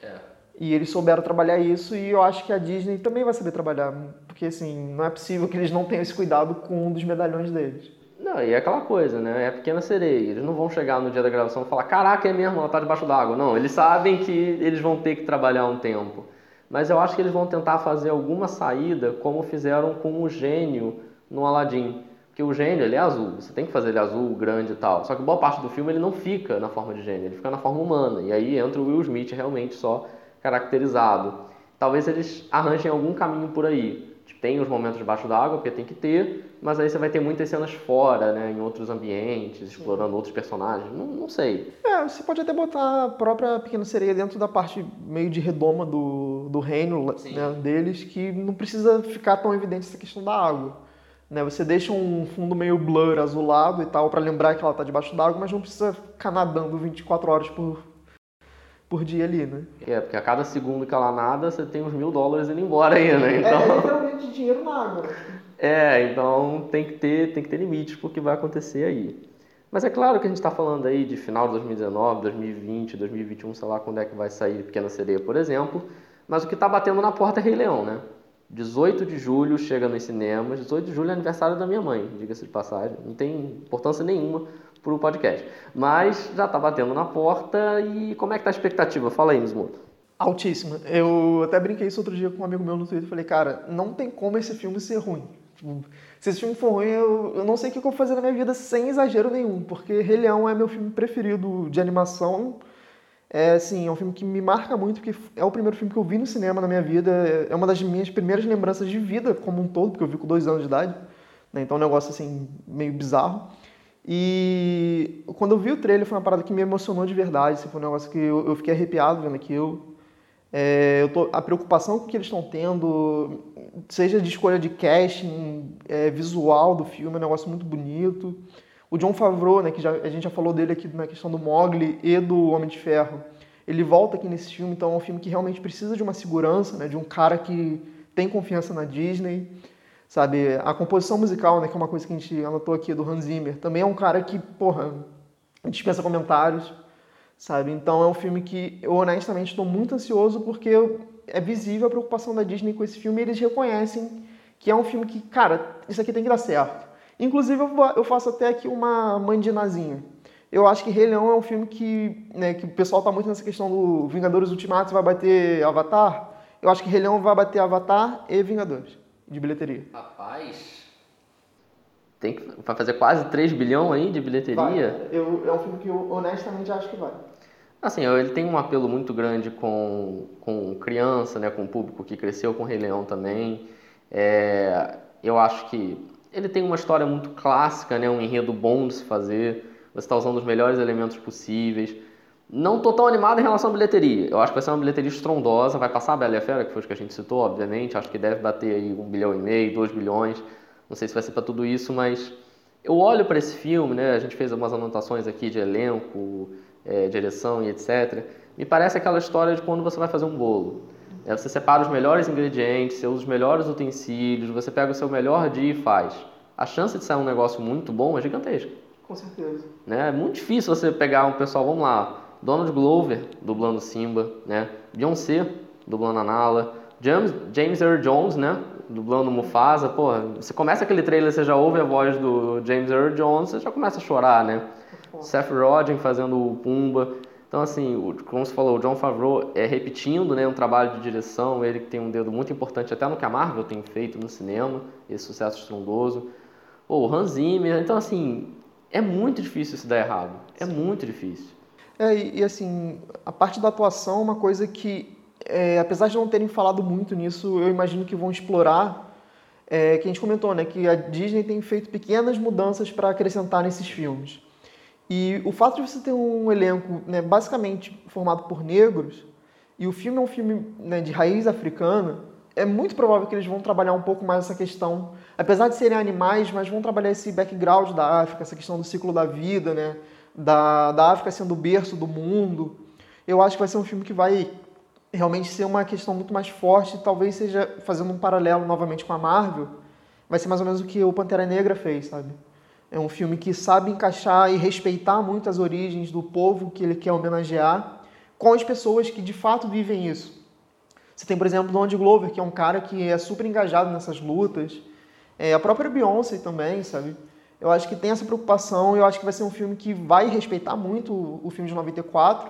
É. E eles souberam trabalhar isso, e eu acho que a Disney também vai saber trabalhar, porque, assim, não é possível que eles não tenham esse cuidado com um dos medalhões deles. Não, e é aquela coisa, né? É a Pequena Sereia. Eles não vão chegar no dia da gravação e falar, caraca, é mesmo, ela tá debaixo d'água. Não, eles sabem que eles vão ter que trabalhar um tempo. Mas eu acho que eles vão tentar fazer alguma saída, como fizeram com o gênio no Aladdin. Porque o gênio, ele é azul. Você tem que fazer ele azul, grande e tal. Só que boa parte do filme ele não fica na forma de gênio, ele fica na forma humana. E aí entra o Will Smith realmente só caracterizado. Talvez eles arranjem algum caminho por aí. Tem os momentos debaixo d'água, porque tem que ter, mas aí você vai ter muitas cenas fora, né, em outros ambientes, explorando outros personagens, não, não sei. É, você pode até botar a própria Pequena Sereia dentro da parte meio de redoma do, do reino, né, deles, que não precisa ficar tão evidente essa questão da água. Né, você deixa um fundo meio blur, azulado e tal, para lembrar que ela tá debaixo d'água, mas não precisa ficar nadando vinte e quatro horas por... por dia ali, né? É, porque a cada segundo que ela nada, você tem uns mil dólares indo embora ainda, né? Então... É literalmente dinheiro na água. É, então tem que ter, tem que ter limites pro que vai acontecer aí. Mas é claro que a gente está falando aí de final de dois mil e dezenove, dois mil e vinte, dois mil e vinte e um, sei lá quando é que vai sair Pequena Sereia, por exemplo. Mas o que está batendo na porta é Rei Leão, né? dezoito de julho chega nos cinemas, dezoito de julho é aniversário da minha mãe, diga-se de passagem, não tem importância nenhuma pro podcast, mas já tá batendo na porta. E como é que tá a expectativa? Fala aí, Mizumoto. Altíssima. Eu até brinquei isso outro dia com um amigo meu no Twitter, falei, cara, não tem como esse filme ser ruim. Tipo, se esse filme for ruim, eu, eu não sei o que eu vou fazer na minha vida, sem exagero nenhum, porque Rei Leão é meu filme preferido de animação. É, assim, é um filme que me marca muito, porque é o primeiro filme que eu vi no cinema na minha vida, é uma das minhas primeiras lembranças de vida como um todo, porque eu vi com dois anos de idade, né? Então é um negócio assim, meio bizarro. E quando eu vi o trailer foi uma parada que me emocionou de verdade, assim, foi um negócio que eu, eu fiquei arrepiado vendo aquilo. É, eu tô, a preocupação que eles estão tendo, seja de escolha de casting, é, visual do filme, é um negócio muito bonito. O John Favreau, né, que já, a gente já falou dele aqui na questão do Mowgli e do Homem de Ferro, ele volta aqui nesse filme, então é um filme que realmente precisa de uma segurança, né, de um cara que tem confiança na Disney, sabe? A composição musical, né, que é uma coisa que a gente anotou aqui, do Hans Zimmer, também é um cara que, porra, dispensa comentários, sabe? Então é um filme que eu honestamente estou muito ansioso, porque é visível a preocupação da Disney com esse filme, e eles reconhecem que é um filme que, cara, isso aqui tem que dar certo. Inclusive, eu faço até aqui uma mandinazinha. Eu acho que Rei Leão é um filme que, né, que o pessoal tá muito nessa questão do Vingadores Ultimato vai bater Avatar. Eu acho que Rei Leão vai bater Avatar e Vingadores, de bilheteria. Rapaz, tem que, vai fazer quase três bilhões aí de bilheteria? Eu, é um filme que eu honestamente acho que vai. Assim, ele tem um apelo muito grande com, com criança, né, com o público que cresceu com Rei Leão também. É, eu acho que... Ele tem uma história muito clássica, né? Um enredo bom de se fazer. Você está usando os melhores elementos possíveis. Não estou tão animado em relação à bilheteria. Eu acho que vai ser uma bilheteria estrondosa. Vai passar a Bela e a Fera, que foi o que a gente citou, obviamente. Acho que deve bater aí um bilhão e meio, dois bilhões. Não sei se vai ser para tudo isso, mas... Eu olho para esse filme, né? A gente fez algumas anotações aqui de elenco, é, direção e etcétera. Me parece aquela história de quando você vai fazer um bolo. É, você separa os melhores ingredientes, você usa os melhores utensílios, você pega o seu melhor dia e faz. A chance de sair um negócio muito bom é gigantesca. Com certeza. Né? É muito difícil você pegar um pessoal, vamos lá, Donald Glover, dublando Simba, né? Beyoncé, dublando a Nala, James, James Earl Jones, né? Dublando Mufasa. Pô, você começa aquele trailer, você já ouve a voz do James Earl Jones, você já começa a chorar, né? Pô. Seth Rogen fazendo o Pumba. Então, assim, como você falou, o John Favreau é repetindo, né, um trabalho de direção, ele que tem um dedo muito importante até no que a Marvel tem feito no cinema, esse sucesso estrondoso. Ou o Hans Zimmer. Então, assim, é muito difícil isso dar errado. É Sim. muito difícil. É, e, e assim, a parte da atuação é uma coisa que, é, apesar de não terem falado muito nisso, eu imagino que vão explorar, é, que a gente comentou, né, que a Disney tem feito pequenas mudanças para acrescentar nesses filmes. E o fato de você ter um elenco, né, basicamente formado por negros, e o filme é um filme, né, de raiz africana, é muito provável que eles vão trabalhar um pouco mais essa questão, apesar de serem animais, mas vão trabalhar esse background da África, essa questão do ciclo da vida, né, da, da África sendo o berço do mundo. Eu acho que vai ser um filme que vai realmente ser uma questão muito mais forte, talvez seja, fazendo um paralelo novamente com a Marvel, vai ser mais ou menos o que o Pantera Negra fez, sabe? É um filme que sabe encaixar e respeitar muito as origens do povo que ele quer homenagear com as pessoas que de fato vivem isso. Você tem, por exemplo, Donald Glover, que é um cara que é super engajado nessas lutas. É, a própria Beyoncé também, sabe? Eu acho que tem essa preocupação, eu acho que vai ser um filme que vai respeitar muito o, o filme de noventa e quatro,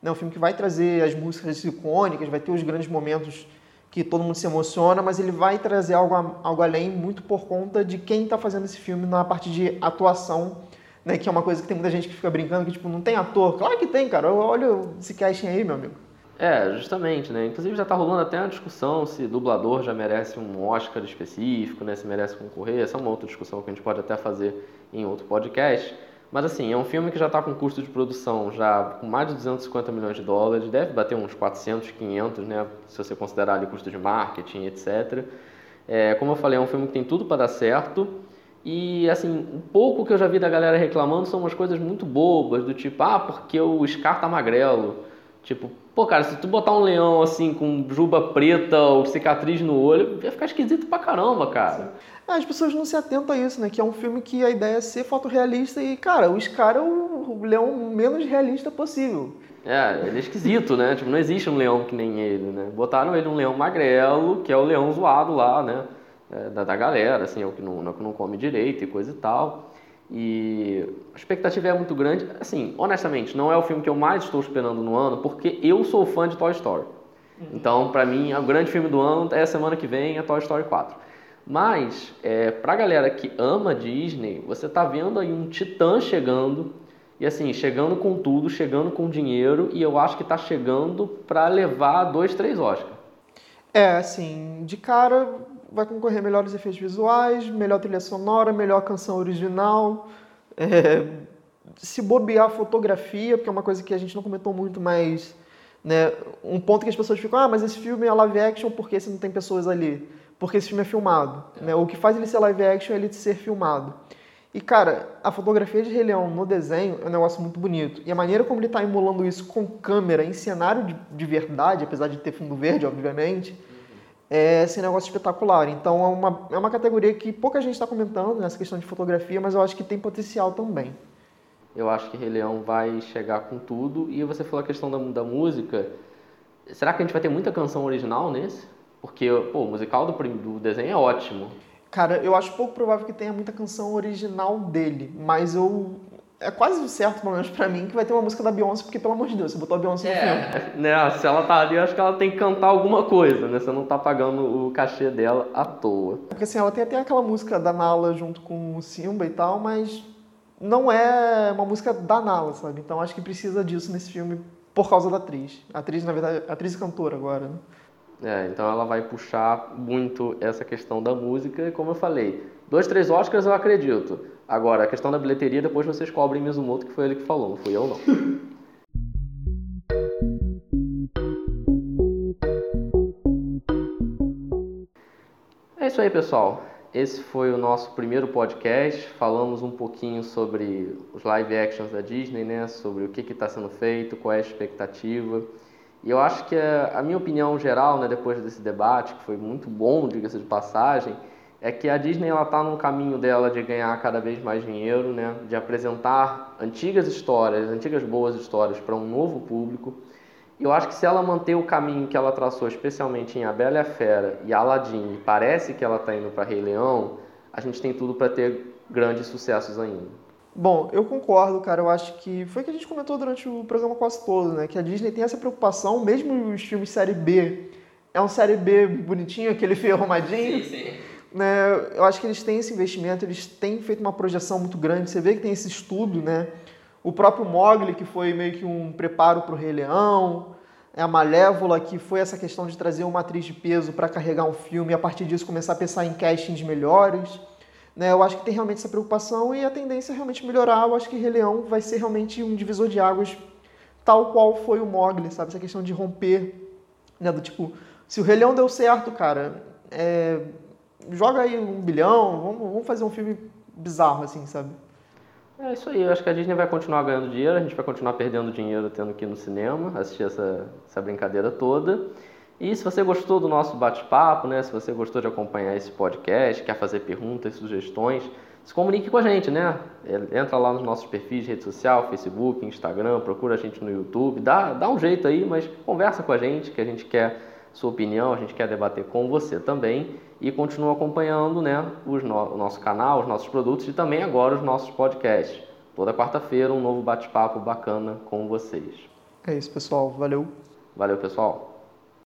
né? Um filme que vai trazer as músicas icônicas, vai ter os grandes momentos que todo mundo se emociona, mas ele vai trazer algo, algo além, muito por conta de quem está fazendo esse filme na parte de atuação, né, que é uma coisa que tem muita gente que fica brincando, que tipo, não tem ator. Claro que tem, cara. Olha esse casting aí, meu amigo. É, justamente, né? Inclusive já está rolando até uma discussão se dublador já merece um Oscar específico, né, se merece concorrer. Essa é uma outra discussão que a gente pode até fazer em outro podcast. Mas assim, é um filme que já está com custo de produção já com mais de duzentos e cinquenta milhões de dólares, deve bater uns quatrocentos, quinhentos, né, se você considerar ali custo de marketing, etcétera. É, como eu falei, é um filme que tem tudo para dar certo e, assim, um pouco que eu já vi da galera reclamando são umas coisas muito bobas, do tipo, ah, porque o Scar tá magrelo. Tipo, pô, cara, se tu botar um leão, assim, com juba preta ou cicatriz no olho, vai ficar esquisito pra caramba, cara. É, as pessoas não se atentam a isso, né? Que é um filme que a ideia é ser fotorrealista e, cara, o Scar é o leão menos realista possível. É, ele é esquisito, né? Tipo, não existe um leão que nem ele, né? Botaram ele um leão magrelo, que é o leão zoado lá, né? É, da, da galera, assim, é o que não, não come direito e coisa e tal. E a expectativa é muito grande. Assim, honestamente, não é o filme que eu mais estou esperando no ano, porque eu sou fã de Toy Story. Então, pra mim, o grande filme do ano é semana que vem, é Toy Story quatro. Mas, é, pra galera que ama Disney, você tá vendo aí um titã chegando, e assim, chegando com tudo, chegando com dinheiro, e eu acho que tá chegando pra levar dois, três Oscars. É, assim, de cara... vai concorrer melhores efeitos visuais, melhor trilha sonora, melhor canção original, é, se bobear fotografia, porque é uma coisa que a gente não comentou muito, mas né, um ponto que as pessoas ficam, ah, mas esse filme é live action porque se não tem pessoas ali, porque esse filme é filmado. É. Né? O que faz ele ser live action é ele ser filmado. E, cara, a fotografia de Rei Leão no desenho é um negócio muito bonito. E a maneira como ele está emulando isso com câmera, em cenário de, de verdade, apesar de ter fundo verde, obviamente, é esse negócio espetacular. Então é uma, é uma categoria que pouca gente está comentando nessa questão de fotografia, mas eu acho que tem potencial também. Eu acho que Rei Leão vai chegar com tudo. E você falou a questão da, da música. Será que a gente vai ter muita canção original nesse? Porque pô, o musical do, do desenho é ótimo. Cara, eu acho pouco provável que tenha muita canção original dele, mas eu... é quase certo, pelo menos pra mim, que vai ter uma música da Beyoncé, porque, pelo amor de Deus, você botou a Beyoncé no é, filme. Né, se ela tá ali, eu acho que ela tem que cantar alguma coisa, né? Você não tá pagando o cachê dela à toa. Porque, assim, ela tem até aquela música da Nala junto com o Simba e tal, mas não é uma música da Nala, sabe? Então, acho que precisa disso nesse filme por causa da atriz. A atriz, na verdade, atriz e cantora agora, né? É, então ela vai puxar muito essa questão da música, e como eu falei, dois, três Oscars eu acredito. Agora, a questão da bilheteria, depois vocês cobrem Mizumoto, que foi ele que falou, não fui eu não. É isso aí, pessoal. Esse foi o nosso primeiro podcast. Falamos um pouquinho sobre os live actions da Disney, né? Sobre o que está sendo feito, qual é a expectativa. E eu acho que a minha opinião geral, né, depois desse debate, que foi muito bom, diga-se de passagem, é que a Disney está no caminho dela de ganhar cada vez mais dinheiro, né, de apresentar antigas histórias, antigas boas histórias para um novo público. E eu acho que se ela manter o caminho que ela traçou, especialmente em A Bela e a Fera e Aladdin, e parece que ela está indo para Rei Leão, a gente tem tudo para ter grandes sucessos ainda. Bom, eu concordo, cara, eu acho que foi o que a gente comentou durante o programa quase todo, né, que a Disney tem essa preocupação, mesmo os filmes série B, é um série B bonitinho, aquele filme arrumadinho, sim, sim. Né, eu acho que eles têm esse investimento, eles têm feito uma projeção muito grande, você vê que tem esse estudo, né, o próprio Mowgli, que foi meio que um preparo para o Rei Leão, a Malévola, que foi essa questão de trazer uma atriz de peso para carregar um filme e a partir disso começar a pensar em castings melhores. Né, eu acho que tem realmente essa preocupação e a tendência é realmente melhorar. Eu acho que Rei Leão vai ser realmente um divisor de águas, tal qual foi o Mowgli, sabe? Essa questão de romper, né? Do tipo, se o Rei Leão deu certo, cara, é... joga aí um bilhão, vamos, vamos fazer um filme bizarro, assim, sabe? É isso aí, eu acho que a Disney vai continuar ganhando dinheiro, a gente vai continuar perdendo dinheiro tendo que ir no cinema, assistir essa, essa brincadeira toda. E se você gostou do nosso bate-papo, né, se você gostou de acompanhar esse podcast, quer fazer perguntas, sugestões, se comunique com a gente, né? Entra lá nos nossos perfis de rede social, Facebook, Instagram, procura a gente no YouTube, dá, dá um jeito aí, mas conversa com a gente, que a gente quer sua opinião, a gente quer debater com você também e continua acompanhando, né, os no- o nosso canal, os nossos produtos e também agora os nossos podcasts. Toda quarta-feira um novo bate-papo bacana com vocês. É isso, pessoal. Valeu. Valeu, pessoal.